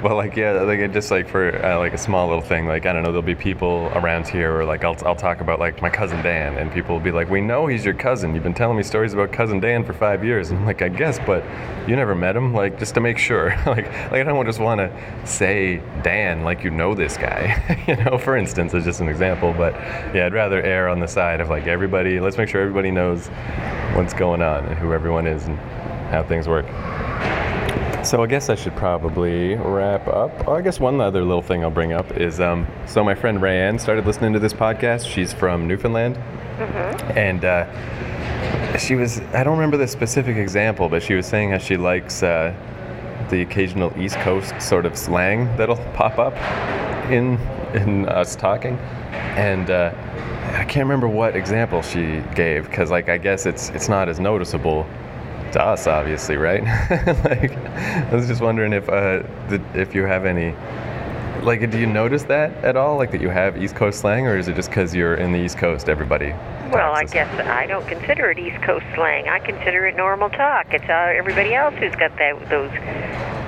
Well, like, yeah, like, it just, like, for, like, a small little thing, like, I don't know, there'll be people around here, or, like, I'll talk about, like, my cousin Dan, and people will be like, we know he's your cousin. You've been telling me stories about cousin Dan for 5 years. And I'm like, I guess, but you never met him, like, just to make sure. like, I don't just want to say Dan like you know this guy, you know, for instance, is just an example. But, yeah, I'd rather err on the side of, like, everybody, let's make sure everybody knows what's going on and who everyone is and how things work. So I guess I should probably wrap up. Oh, I guess one other little thing I'll bring up is, so my friend Rayanne started listening to this podcast. She's from Newfoundland. Mm-hmm. And she was, I don't remember the specific example, but she was saying how she likes the occasional East Coast sort of slang that'll pop up in us talking. And I can't remember what example she gave, because like I guess it's not as noticeable to us, obviously, right? Like, I was just wondering if you have any, like, do you notice that at all, like that you have East Coast slang, or is it just because you're in the East Coast, everybody? Well, I guess I don't consider it East Coast slang. I consider it normal talk. It's everybody else who's got those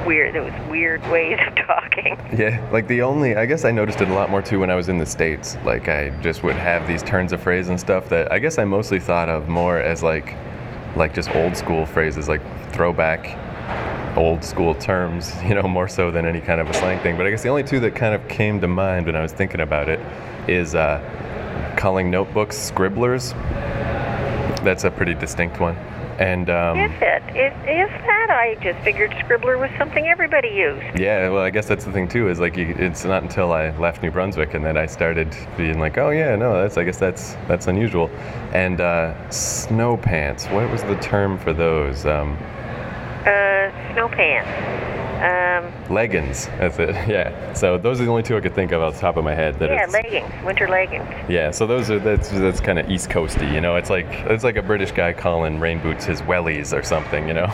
weird ways of talking. Yeah, like I guess I noticed it a lot more too when I was in the States. Like, I just would have these turns of phrase and stuff that I guess I mostly thought of more as like just old school phrases, like throwback old school terms, you know, more so than any kind of a slang thing. But I guess the only two that kind of came to mind when I was thinking about it is calling notebooks scribblers. That's a pretty distinct one. And is that? I just figured scribbler was something everybody used. Yeah, well, I guess that's the thing too, is like it's not until I left New Brunswick and then I started being like, oh yeah, no, that's unusual. And snow pants, what was the term for those? Snow pants. Leggings, that's it, yeah. So those are the only two I could think of off the top of my head. Leggings, winter leggings. Yeah, so that's kind of East Coasty, you know. It's like a British guy calling rain boots his wellies or something, you know.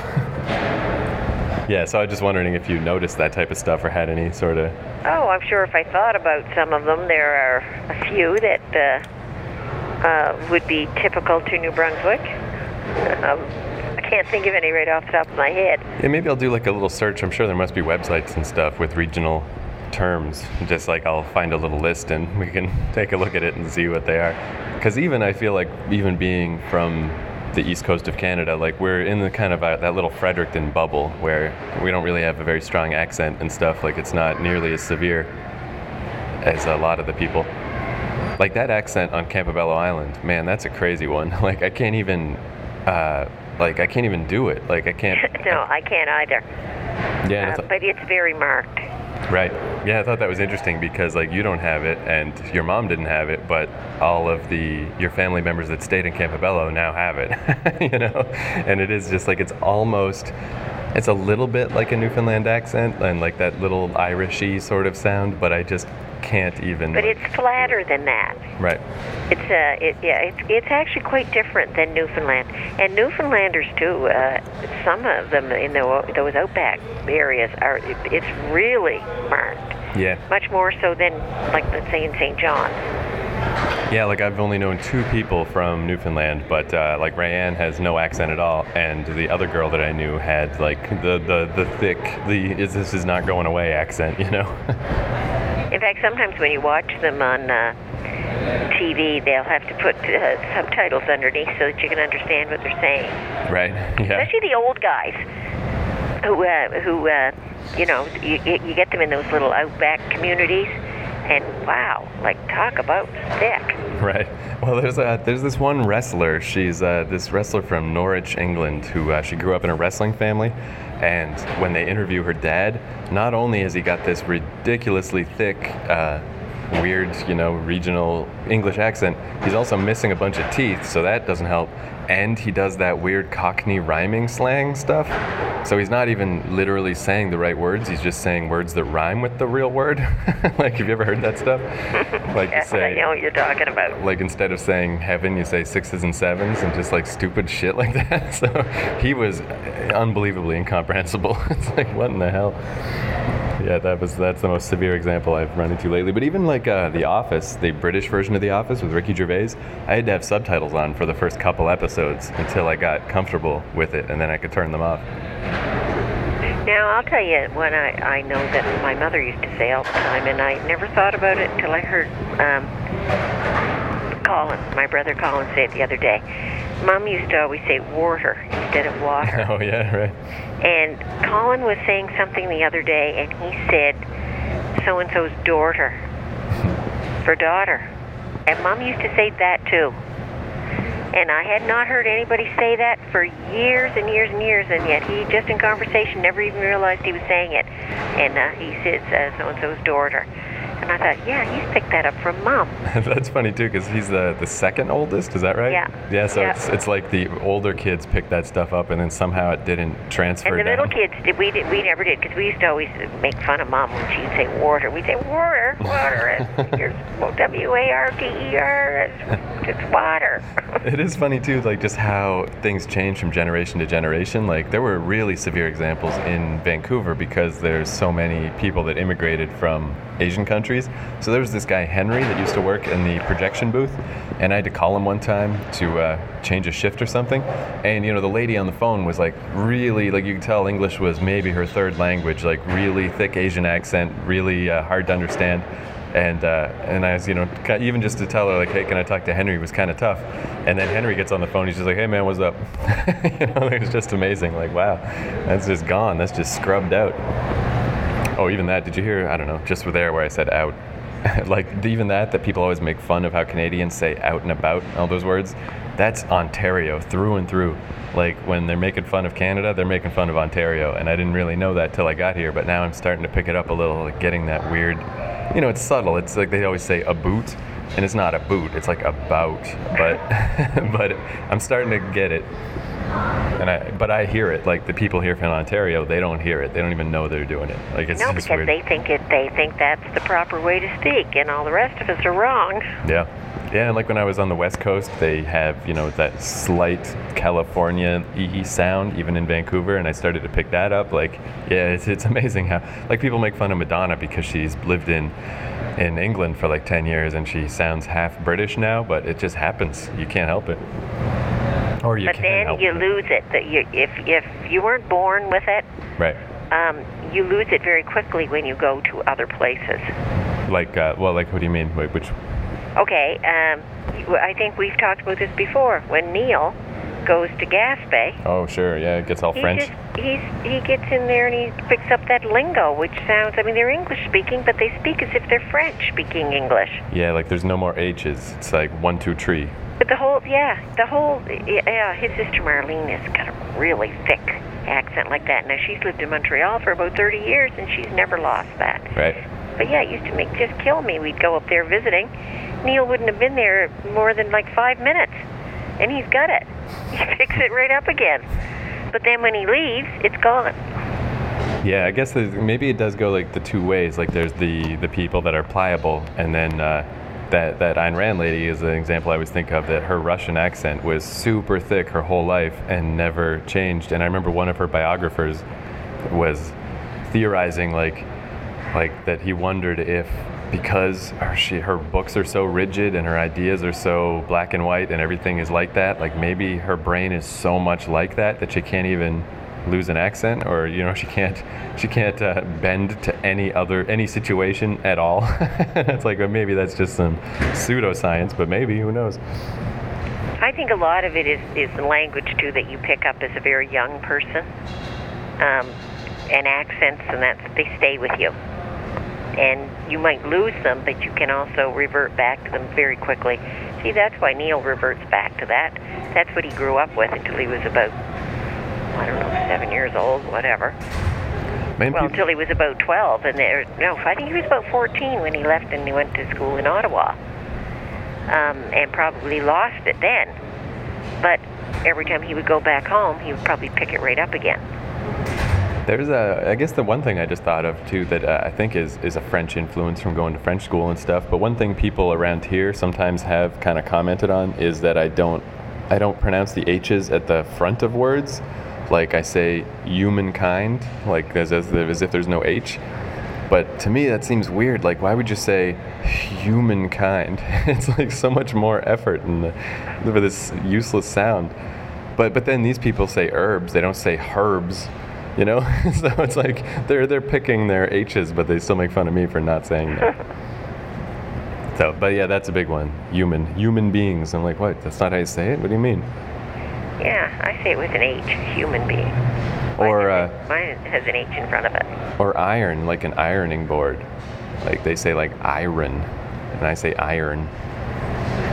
Yeah, so I was just wondering if you noticed that type of stuff or had any sort of... Oh, I'm sure if I thought about some of them, there are a few that would be typical to New Brunswick. Can't think of any right off the top of my head. Yeah, maybe I'll do like a little search. I'm sure there must be websites and stuff with regional terms. Just like I'll find a little list and we can take a look at it and see what they are. Because even I feel like even being from the East Coast of Canada, like we're in the kind of that little Fredericton bubble where we don't really have a very strong accent and stuff. Like it's not nearly as severe as a lot of the people. Like that accent on Campobello Island, man, that's a crazy one. Like I can't even... I can't even do it. Like, I can't... No, I can't either. Yeah. But it's very marked. Right. Yeah, I thought that was interesting because, like, you don't have it and your mom didn't have it, but all of your family members that stayed in Campobello now have it, you know? And it is just, like, it's almost... It's a little bit like a Newfoundland accent and, like, that little Irishy sort of sound, but I just can't even... But it's flatter than that. Right. It's actually quite different than Newfoundland. And Newfoundlanders, too, some of them in those outback areas, it's really marked. Yeah. Much more so than, like, let's say in Saint John. Yeah, like I've only known two people from Newfoundland, but like Rayanne has no accent at all, and the other girl that I knew had like this is not going away accent, you know. In fact, sometimes when you watch them on TV, they'll have to put subtitles underneath so that you can understand what they're saying. Right. Yeah. Especially the old guys who you know, you get them in those little outback communities. And wow, like talk about thick. Right. Well, there's this one wrestler. She's this wrestler from Norwich, England, who she grew up in a wrestling family, And when they interview her dad, not only has he got this ridiculously thick, weird, regional English accent, he's also missing a bunch of teeth, so that doesn't help. And he does that weird Cockney rhyming slang stuff. So he's not even literally saying the right words, he's just saying words that rhyme with the real word. Like, have you ever heard that stuff? Like, yeah, you say, I know what you're talking about. Like, instead of saying heaven, you say sixes and sevens and just like stupid shit like that. So he was unbelievably incomprehensible. It's like, what in the hell? Yeah, that's the most severe example I've run into lately. But even like The Office, the British version of The Office with Ricky Gervais, I had to have subtitles on for the first couple episodes until I got comfortable with it, and then I could turn them off. Now, I'll tell you, when I know that my mother used to say all the time, and I never thought about it until I heard Colin, my brother Colin, say it the other day. Mom used to always say water instead of water. Oh, yeah, right. And Colin was saying something the other day, and he said so-and-so's daughter for daughter. And Mom used to say that, too. And I had not heard anybody say that for years and years and years, and yet he, just in conversation, never even realized he was saying it. And he said so-and-so's daughter. And I thought, yeah, he's picked that up from Mom. That's funny, too, because he's the second oldest, is that right? Yeah. Yeah, so it's like the older kids picked that stuff up, and then somehow it didn't transfer down. And the little kids, we never did, because we used to always make fun of Mom when she'd say water. We'd say, water, it's W-A-R-T-E-R, it's water. It is funny, too, like just how things change from generation to generation. Like, there were really severe examples in Vancouver because there's so many people that immigrated from Asian countries. So there was this guy Henry that used to work in the projection booth, and I had to call him one time to change a shift or something. And the lady on the phone was like really, like you could tell English was maybe her third language, like really thick Asian accent, really hard to understand. And I was, even just to tell her, like, hey, can I talk to Henry, was kind of tough. And then Henry gets on the phone, he's just like, hey, man, what's up? It was just amazing. Like, wow, that's just gone. That's just scrubbed out. Oh, even that, did you hear, I don't know, just there where I said out. Like, even that people always make fun of how Canadians say out and about, all those words. That's Ontario through and through. Like, when they're making fun of Canada, they're making fun of Ontario. And I didn't really know that till I got here, but now I'm starting to pick it up a little, like getting that weird, it's subtle. It's like they always say a boot, and it's not a boot, it's like about. But but I'm starting to get it. And I hear it, like the people here from Ontario, they don't hear it. They don't even know they're doing it. Like, it's just weird. No, because they think that's the proper way to speak, and all the rest of us are wrong. Yeah. Yeah, and like when I was on the West Coast, they have, that slight California ee sound, even in Vancouver, and I started to pick that up. Like, yeah, it's amazing how, like, people make fun of Madonna because she's lived in England for like 10 years, and she sounds half British now, but it just happens. You can't help it. But then you lose it. If you weren't born with it, right? You lose it very quickly when you go to other places. Like, what do you mean? Wait, which? Okay, I think we've talked about this before. When Neil goes to Gaspé. Oh, sure, yeah, it gets all French. He gets in there and he picks up that lingo, which sounds, they're English-speaking, but they speak as if they're French-speaking English. Yeah, like there's no more H's. It's like 1, 2, 3. But his sister Marlene has got a really thick accent like that. Now, she's lived in Montreal for about 30 years, and she's never lost that. Right. But yeah, it used to just kill me. We'd go up there visiting. Neil wouldn't have been there more than like 5 minutes, and he's got it. He picks it right up again. But then when he leaves, it's gone. Yeah, I guess maybe it does go like the two ways. Like, there's the people that are pliable, and then... That Ayn Rand lady is an example I always think of, that her Russian accent was super thick her whole life and never changed. And I remember one of her biographers was theorizing like that he wondered if, because her books are so rigid and her ideas are so black and white and everything is like that, like maybe her brain is so much like that she can't even lose an accent, or she can't bend to any situation at all. It's like, well, maybe that's just some pseudoscience, but maybe, who knows. I think a lot of it is the language too that you pick up as a very young person, and accents, and that they stay with you, and you might lose them, but you can also revert back to them very quickly. See, that's why Neil reverts back to that. That's what he grew up with until he was about I don't know, 7 years old, whatever. Man, well, until he was about 12, and I think he was about 14 when he left and he went to school in Ottawa, and probably lost it then. But every time he would go back home, he would probably pick it right up again. There's I guess the one thing I just thought of too that I think is a French influence from going to French school and stuff. But one thing people around here sometimes have kind of commented on is that I don't pronounce the H's at the front of words. Like I say humankind, like as if there's no H. But to me that seems weird. Like why would you say humankind? It's like so much more effort for this useless sound. But then these people say herbs. They don't say herbs. You know, so it's like they're picking their H's, but they still make fun of me for not saying that. So, but yeah, that's a big one. Human beings. I'm like, what? That's not how you say it. What do you mean? Yeah, I say it with an H. Human being. Or mine has an H in front of it. Or iron, like an ironing board. Like they say, like iron, and I say iron.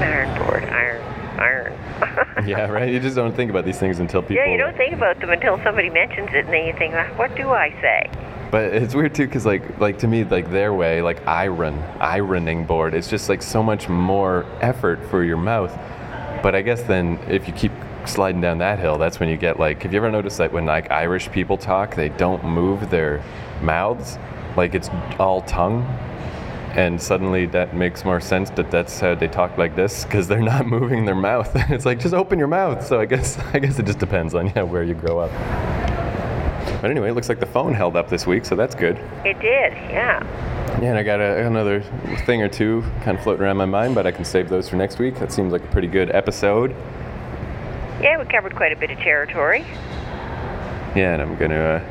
Iron board, iron. Yeah, right? You just don't think about these things until people... Yeah, you don't think about them until somebody mentions it, and then you think, what do I say? But it's weird, too, because, like to me, like, their way, like, ironing board, it's just, like, so much more effort for your mouth. But I guess then, if you keep sliding down that hill, that's when you get, like... Have you ever noticed that when, like, Irish people talk, they don't move their mouths? Like, it's all tongue? And suddenly that makes more sense that's how they talk like this, because they're not moving their mouth. It's like, just open your mouth. So I guess it just depends on where you grow up. But anyway, it looks like the phone held up this week, so that's good. It did, yeah. Yeah, and I got another thing or two kind of floating around my mind, but I can save those for next week. That seems like a pretty good episode. Yeah, we covered quite a bit of territory. Yeah, and I'm going to,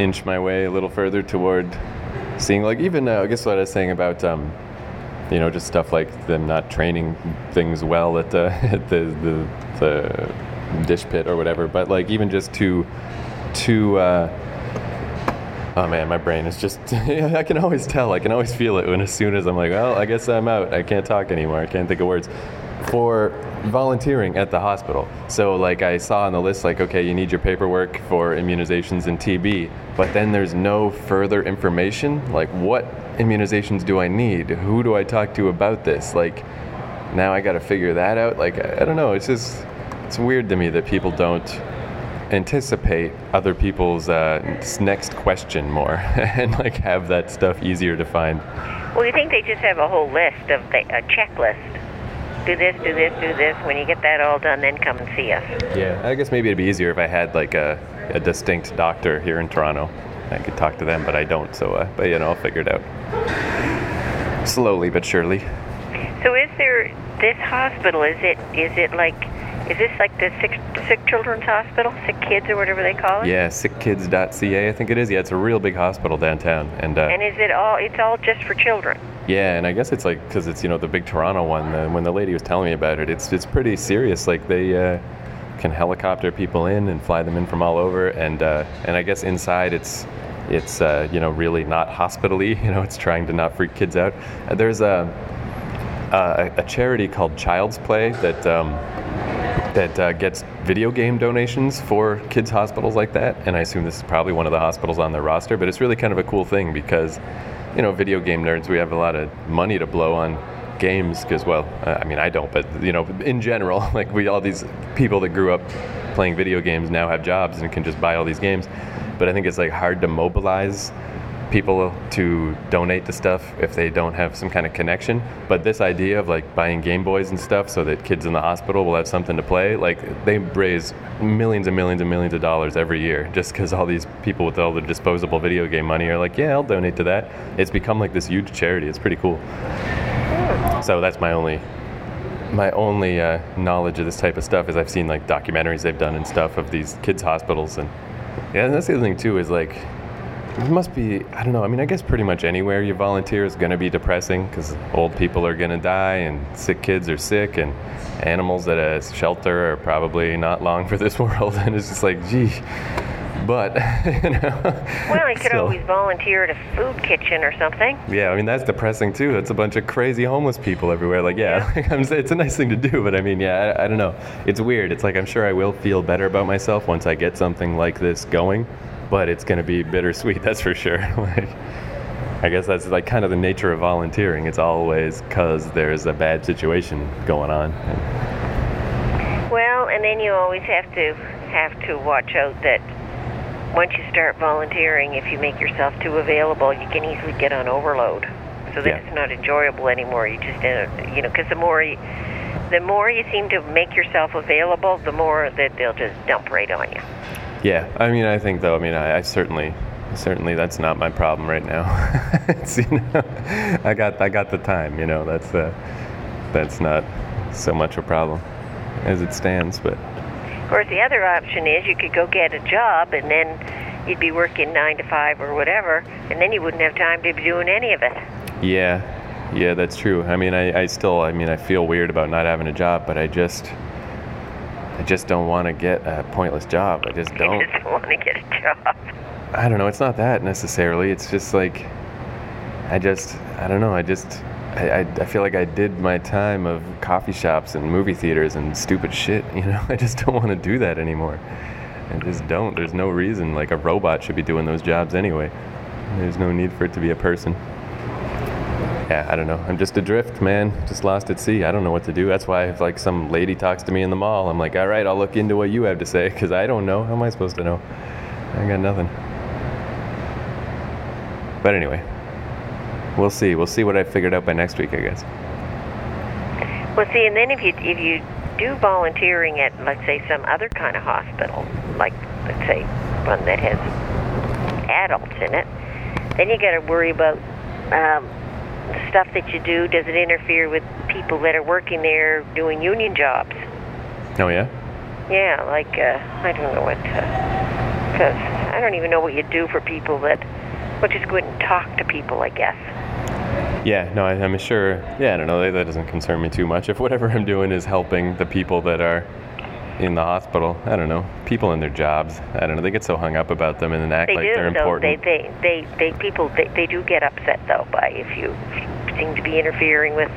inch my way a little further toward... Seeing, like, even, I guess what I was saying about, just stuff like them not training things well at the dish pit or whatever. But, like, even just to oh, man, my brain is just, I can always tell. I can always feel it when as soon as I'm like, well, I guess I'm out. I can't talk anymore. I can't think of words. For volunteering at the hospital. So, like, I saw on the list, like, okay, you need your paperwork for immunizations and TB, but then there's no further information. Like, what immunizations do I need? Who do I talk to about this? Like, now I got to figure that out. Like, I don't know. It's just, it's weird to me that people don't anticipate other people's next question more and, like, have that stuff easier to find. Well, you think they just have a whole list of a checklist. Do this, do this, do this. When you get that all done, then come and see us. Yeah, I guess maybe it'd be easier if I had like a distinct doctor here in Toronto. I could talk to them, but I don't. So, but I'll figure it out slowly but surely. So, is there this hospital? Is this like the sick children's hospital, Sick Kids or whatever they call it? Yeah, sickkids.ca, I think it is. Yeah, it's a real big hospital downtown, and is it all? It's all just for children. Yeah, and I guess it's like, because it's, the big Toronto one, when the lady was telling me about it, it's pretty serious. Like, they can helicopter people in and fly them in from all over, and I guess inside it's really not hospital-y. It's trying to not freak kids out. There's a charity called Child's Play that gets video game donations for kids' hospitals like that, and I assume this is probably one of the hospitals on their roster, but it's really kind of a cool thing because... video game nerds, we have a lot of money to blow on games because, well, I mean, I don't, but, in general, like, all these people that grew up playing video games now have jobs and can just buy all these games. But I think it's, like, hard to mobilize people to donate to stuff if they don't have some kind of connection. But this idea of, like, buying Game Boys and stuff so that kids in the hospital will have something to play, like, they raise millions and millions and millions of dollars every year just because all these people with all the disposable video game money are like, yeah, I'll donate to that. It's become like this huge charity. It's pretty cool. So that's my only knowledge of this type of stuff is I've seen, like, documentaries they've done and stuff of these kids' hospitals. And yeah, and that's the other thing too is, like, it must be, I don't know, I mean, I guess pretty much anywhere you volunteer is going to be depressing because old people are going to die and sick kids are sick and animals at a shelter are probably not long for this world. And it's just like, gee, But, you know. Well, he could always volunteer at a food kitchen or something. Yeah, I mean, that's depressing, too. It's a bunch of crazy homeless people everywhere. Like, it's a nice thing to do, but I mean, I don't know. It's weird. It's like, I'm sure I will feel better about myself once I get something like this going, but it's going to be bittersweet, that's for sure. Like, I guess that's like kind of the nature of volunteering. It's always because there's a bad situation going on. Well, and then you always have to watch out that once you start volunteering, if you make yourself too available, you can easily get on overload. So then it's not enjoyable anymore. You just because the more you seem to make yourself available, the more that they'll just dump right on you. Yeah, I mean, I think though, I certainly that's not my problem right now. It's, I got the time. That's not so much a problem as it stands, but. Of course, the other option is you could go get a job and then you'd be working 9 to 5 or whatever, and then you wouldn't have time to be doing any of it. Yeah, that's true. I mean, I still I feel weird about not having a job, but I just don't want to get a pointless job. I just don't. You just want to get a job. I don't know. It's not that necessarily. It's just like, I don't know. I feel like I did my time of coffee shops and movie theaters and stupid shit, I just don't want to do that anymore. I just don't. There's no reason. Like, a robot should be doing those jobs anyway. There's no need for it to be a person. Yeah, I don't know. I'm just adrift, man. Just lost at sea. I don't know what to do. That's why if, like, some lady talks to me in the mall, I'm like, all right, I'll look into what you have to say, because I don't know. How am I supposed to know? I got nothing. But anyway. We'll see. We'll see what I figured out by next week, I guess. Well, see, and then if you do volunteering at, let's say, some other kind of hospital, like, let's say, one that has adults in it, then you got to worry about stuff that you do. Does it interfere with people that are working there doing union jobs? Oh, yeah? Yeah, like, I don't know what, because I don't even know what you do for people that, well, just go ahead and talk to people, I guess. Yeah, no, I'm sure. Yeah, I don't know. That doesn't concern me too much. If whatever I'm doing is helping the people that are in the hospital, I don't know. People in their jobs, I don't know. They get so hung up about them and then act like they're important. People do get upset though by if you seem to be interfering with.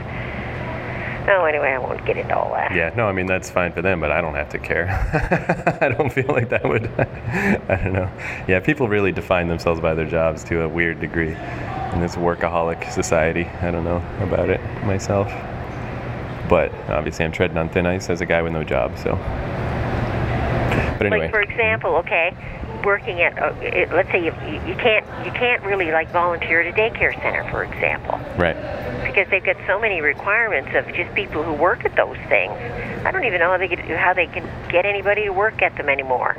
Oh, anyway, I won't get into all that. Yeah, no, I mean, that's fine for them, but I don't have to care. I don't feel like that would, I don't know. Yeah, people really define themselves by their jobs to a weird degree in this workaholic society. I don't know about it myself. But obviously I'm treading on thin ice as a guy with no job, so. But anyway. Like, for example, okay, working at, let's say you can't really, like, volunteer at a daycare center, for example. Right. Because they've got so many requirements of just people who work at those things. I don't even know how they can get anybody to work at them anymore.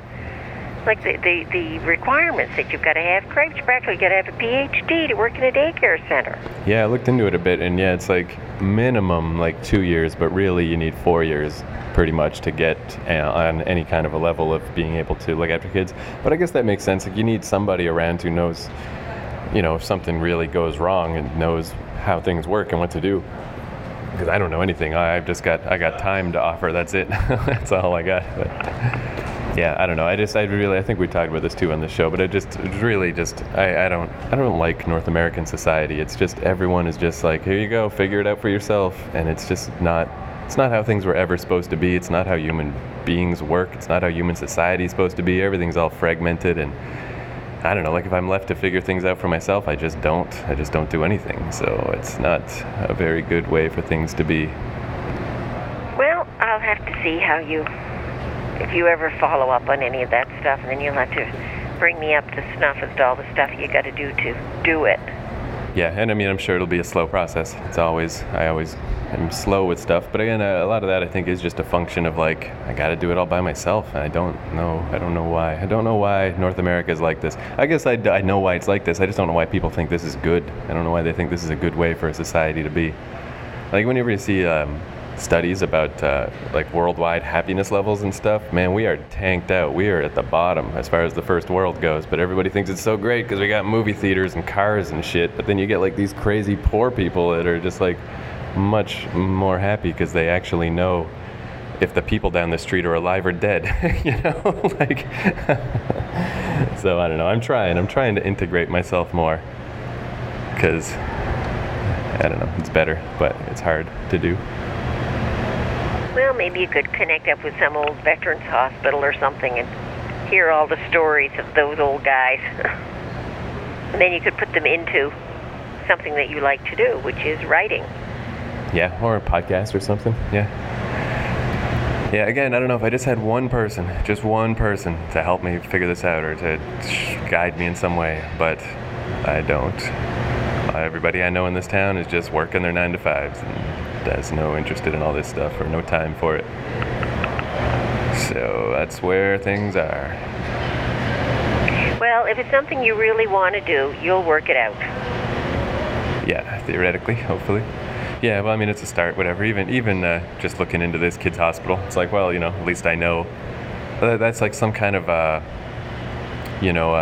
Like the requirements that you've got to have, Craig's practically got to have a PhD to work in a daycare center. Yeah, I looked into it a bit, and yeah, it's like minimum like 2 years, but really you need 4 years pretty much to get on any kind of a level of being able to look after kids. But I guess that makes sense. Like, you need somebody around who knows, if something really goes wrong and knows how things work and what to do. Because I don't know anything. I got time to offer. That's it. That's all I got. But yeah, I don't know. I think we talked about this too on the show. But I don't like North American society. It's just everyone is just like, here you go, figure it out for yourself. And it's just not. It's not how things were ever supposed to be. It's not how human beings work. It's not how human society is supposed to be. Everything's all fragmented and. I don't know, like if I'm left to figure things out for myself, I just don't do anything. So it's not a very good way for things to be. Well, I'll have to see how if you ever follow up on any of that stuff, and then you'll have to bring me up to snuff as to all the stuff you got to do it. Yeah, and I mean, I'm sure it'll be a slow process. I'm slow with stuff, but again, a lot of that I think is just a function of like, I gotta do it all by myself, and I don't know why. I don't know why North America is like this. I guess I know why it's like this, I just don't know why people think this is good. I don't know why they think this is a good way for a society to be. Like, whenever you see studies about like worldwide happiness levels and stuff, man, we are tanked out. We are at the bottom as far as the first world goes, but everybody thinks it's so great because we got movie theaters and cars and shit, but then you get like these crazy poor people that are just like much more happy because they actually know if the people down the street are alive or dead. So I don't know. I'm trying to integrate myself more, because I don't know. It's better, but it's hard to do. Well, maybe you could connect up with some old veterans hospital or something and hear all the stories of those old guys. And then you could put them into something that you like to do, which is writing. Yeah, or a podcast or something. Yeah, again, I don't know. If I just had one person to help me figure this out or to guide me in some way, but I don't. Everybody I know in this town is just working their 9-to-5s and has no interest in all this stuff or no time for it. So that's where things are. Well, if it's something you really want to do, you'll work it out. Yeah, theoretically, hopefully. Yeah, well, I mean, it's a start, whatever. Even just looking into this kid's hospital, it's like, well, you know, at least I know. That's like some kind of, not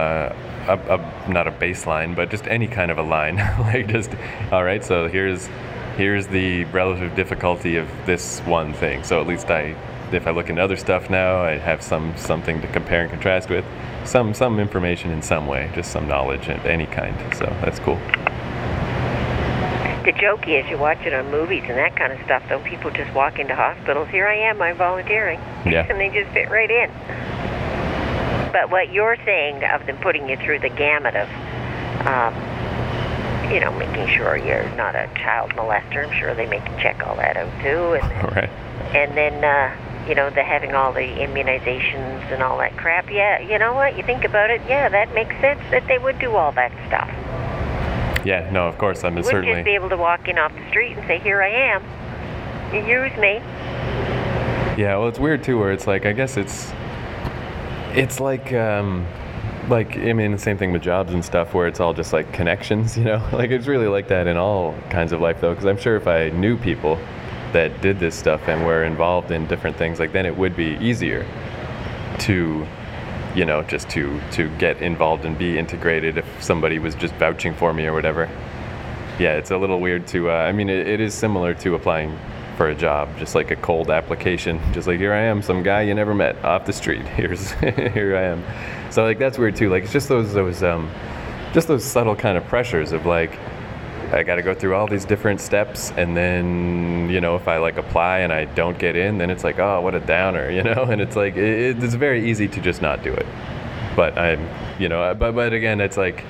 a baseline, but just any kind of a line. Like just, all right, so here's the relative difficulty of this one thing. So at least if I look into other stuff now, I have something to compare and contrast with. Some information in some way, just some knowledge of any kind. So that's cool. The joke is you watch it on movies and that kind of stuff, though. People just walk into hospitals. Here I am, I'm volunteering. Yeah. And they just fit right in. But what you're saying of them putting you through the gamut of, making sure you're not a child molester. I'm sure they make you check all that out, too. And, right. And then, the having all the immunizations and all that crap. Yeah, you know what? You think about it. Yeah, that makes sense that they would do all that stuff. Yeah, no, of course, I'm certainly... You wouldn't just be able to walk in off the street and say, here I am, you use me. Yeah, well, it's weird, too, where it's like, I guess it's like, I mean, the same thing with jobs and stuff, where it's all just, like, connections, you know? Like, it's really like that in all kinds of life, though, because I'm sure if I knew people that did this stuff and were involved in different things, like, then it would be easier to... you know, just to get involved and be integrated if somebody was just vouching for me or whatever. Yeah, it's a little weird to, it is similar to applying for a job, just like a cold application, just like, here I am, some guy you never met, off the street, here I am. So, like, that's weird too, like, it's just those subtle kind of pressures of, like, I gotta go through all these different steps, and then, you know, if I like apply and I don't get in, then it's like, oh, what a downer, you know? And it's like, it's very easy to just not do it. But but again, it's like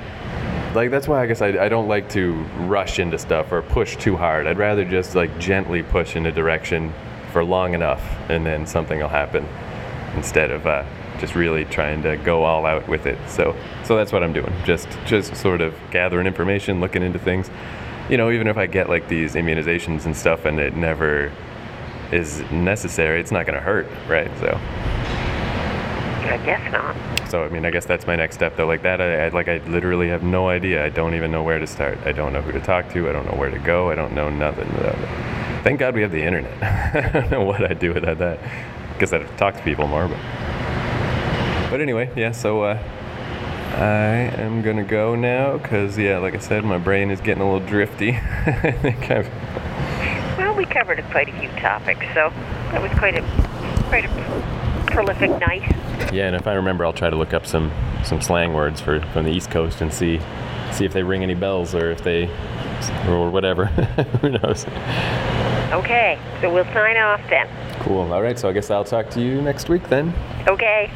that's why I guess I don't like to rush into stuff or push too hard. I'd rather just like gently push in a direction for long enough, and then something will happen, instead of just really trying to go all out with it. So that's what I'm doing. Just sort of gathering information, looking into things. You know, even if I get like these immunizations and stuff and it never is necessary, it's not going to hurt, right? So I guess not. So, I mean, I guess that's my next step, though. Like that, I literally have no idea. I don't even know where to start. I don't know who to talk to. I don't know where to go. I don't know nothing. Thank God we have the internet. I don't know what I'd do without that. I guess I'd talk to people more, But anyway, yeah, so I am going to go now because, yeah, like I said, my brain is getting a little drifty. I think Well, we covered quite a few topics, so that was quite a prolific night. Yeah, and if I remember, I'll try to look up some slang words from the East Coast and see if they ring any bells or if they, or whatever. Who knows? Okay, so we'll sign off then. Cool. All right, so I guess I'll talk to you next week then. Okay.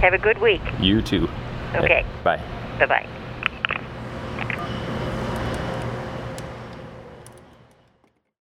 Have a good week. You too. Okay. Bye. Bye-bye.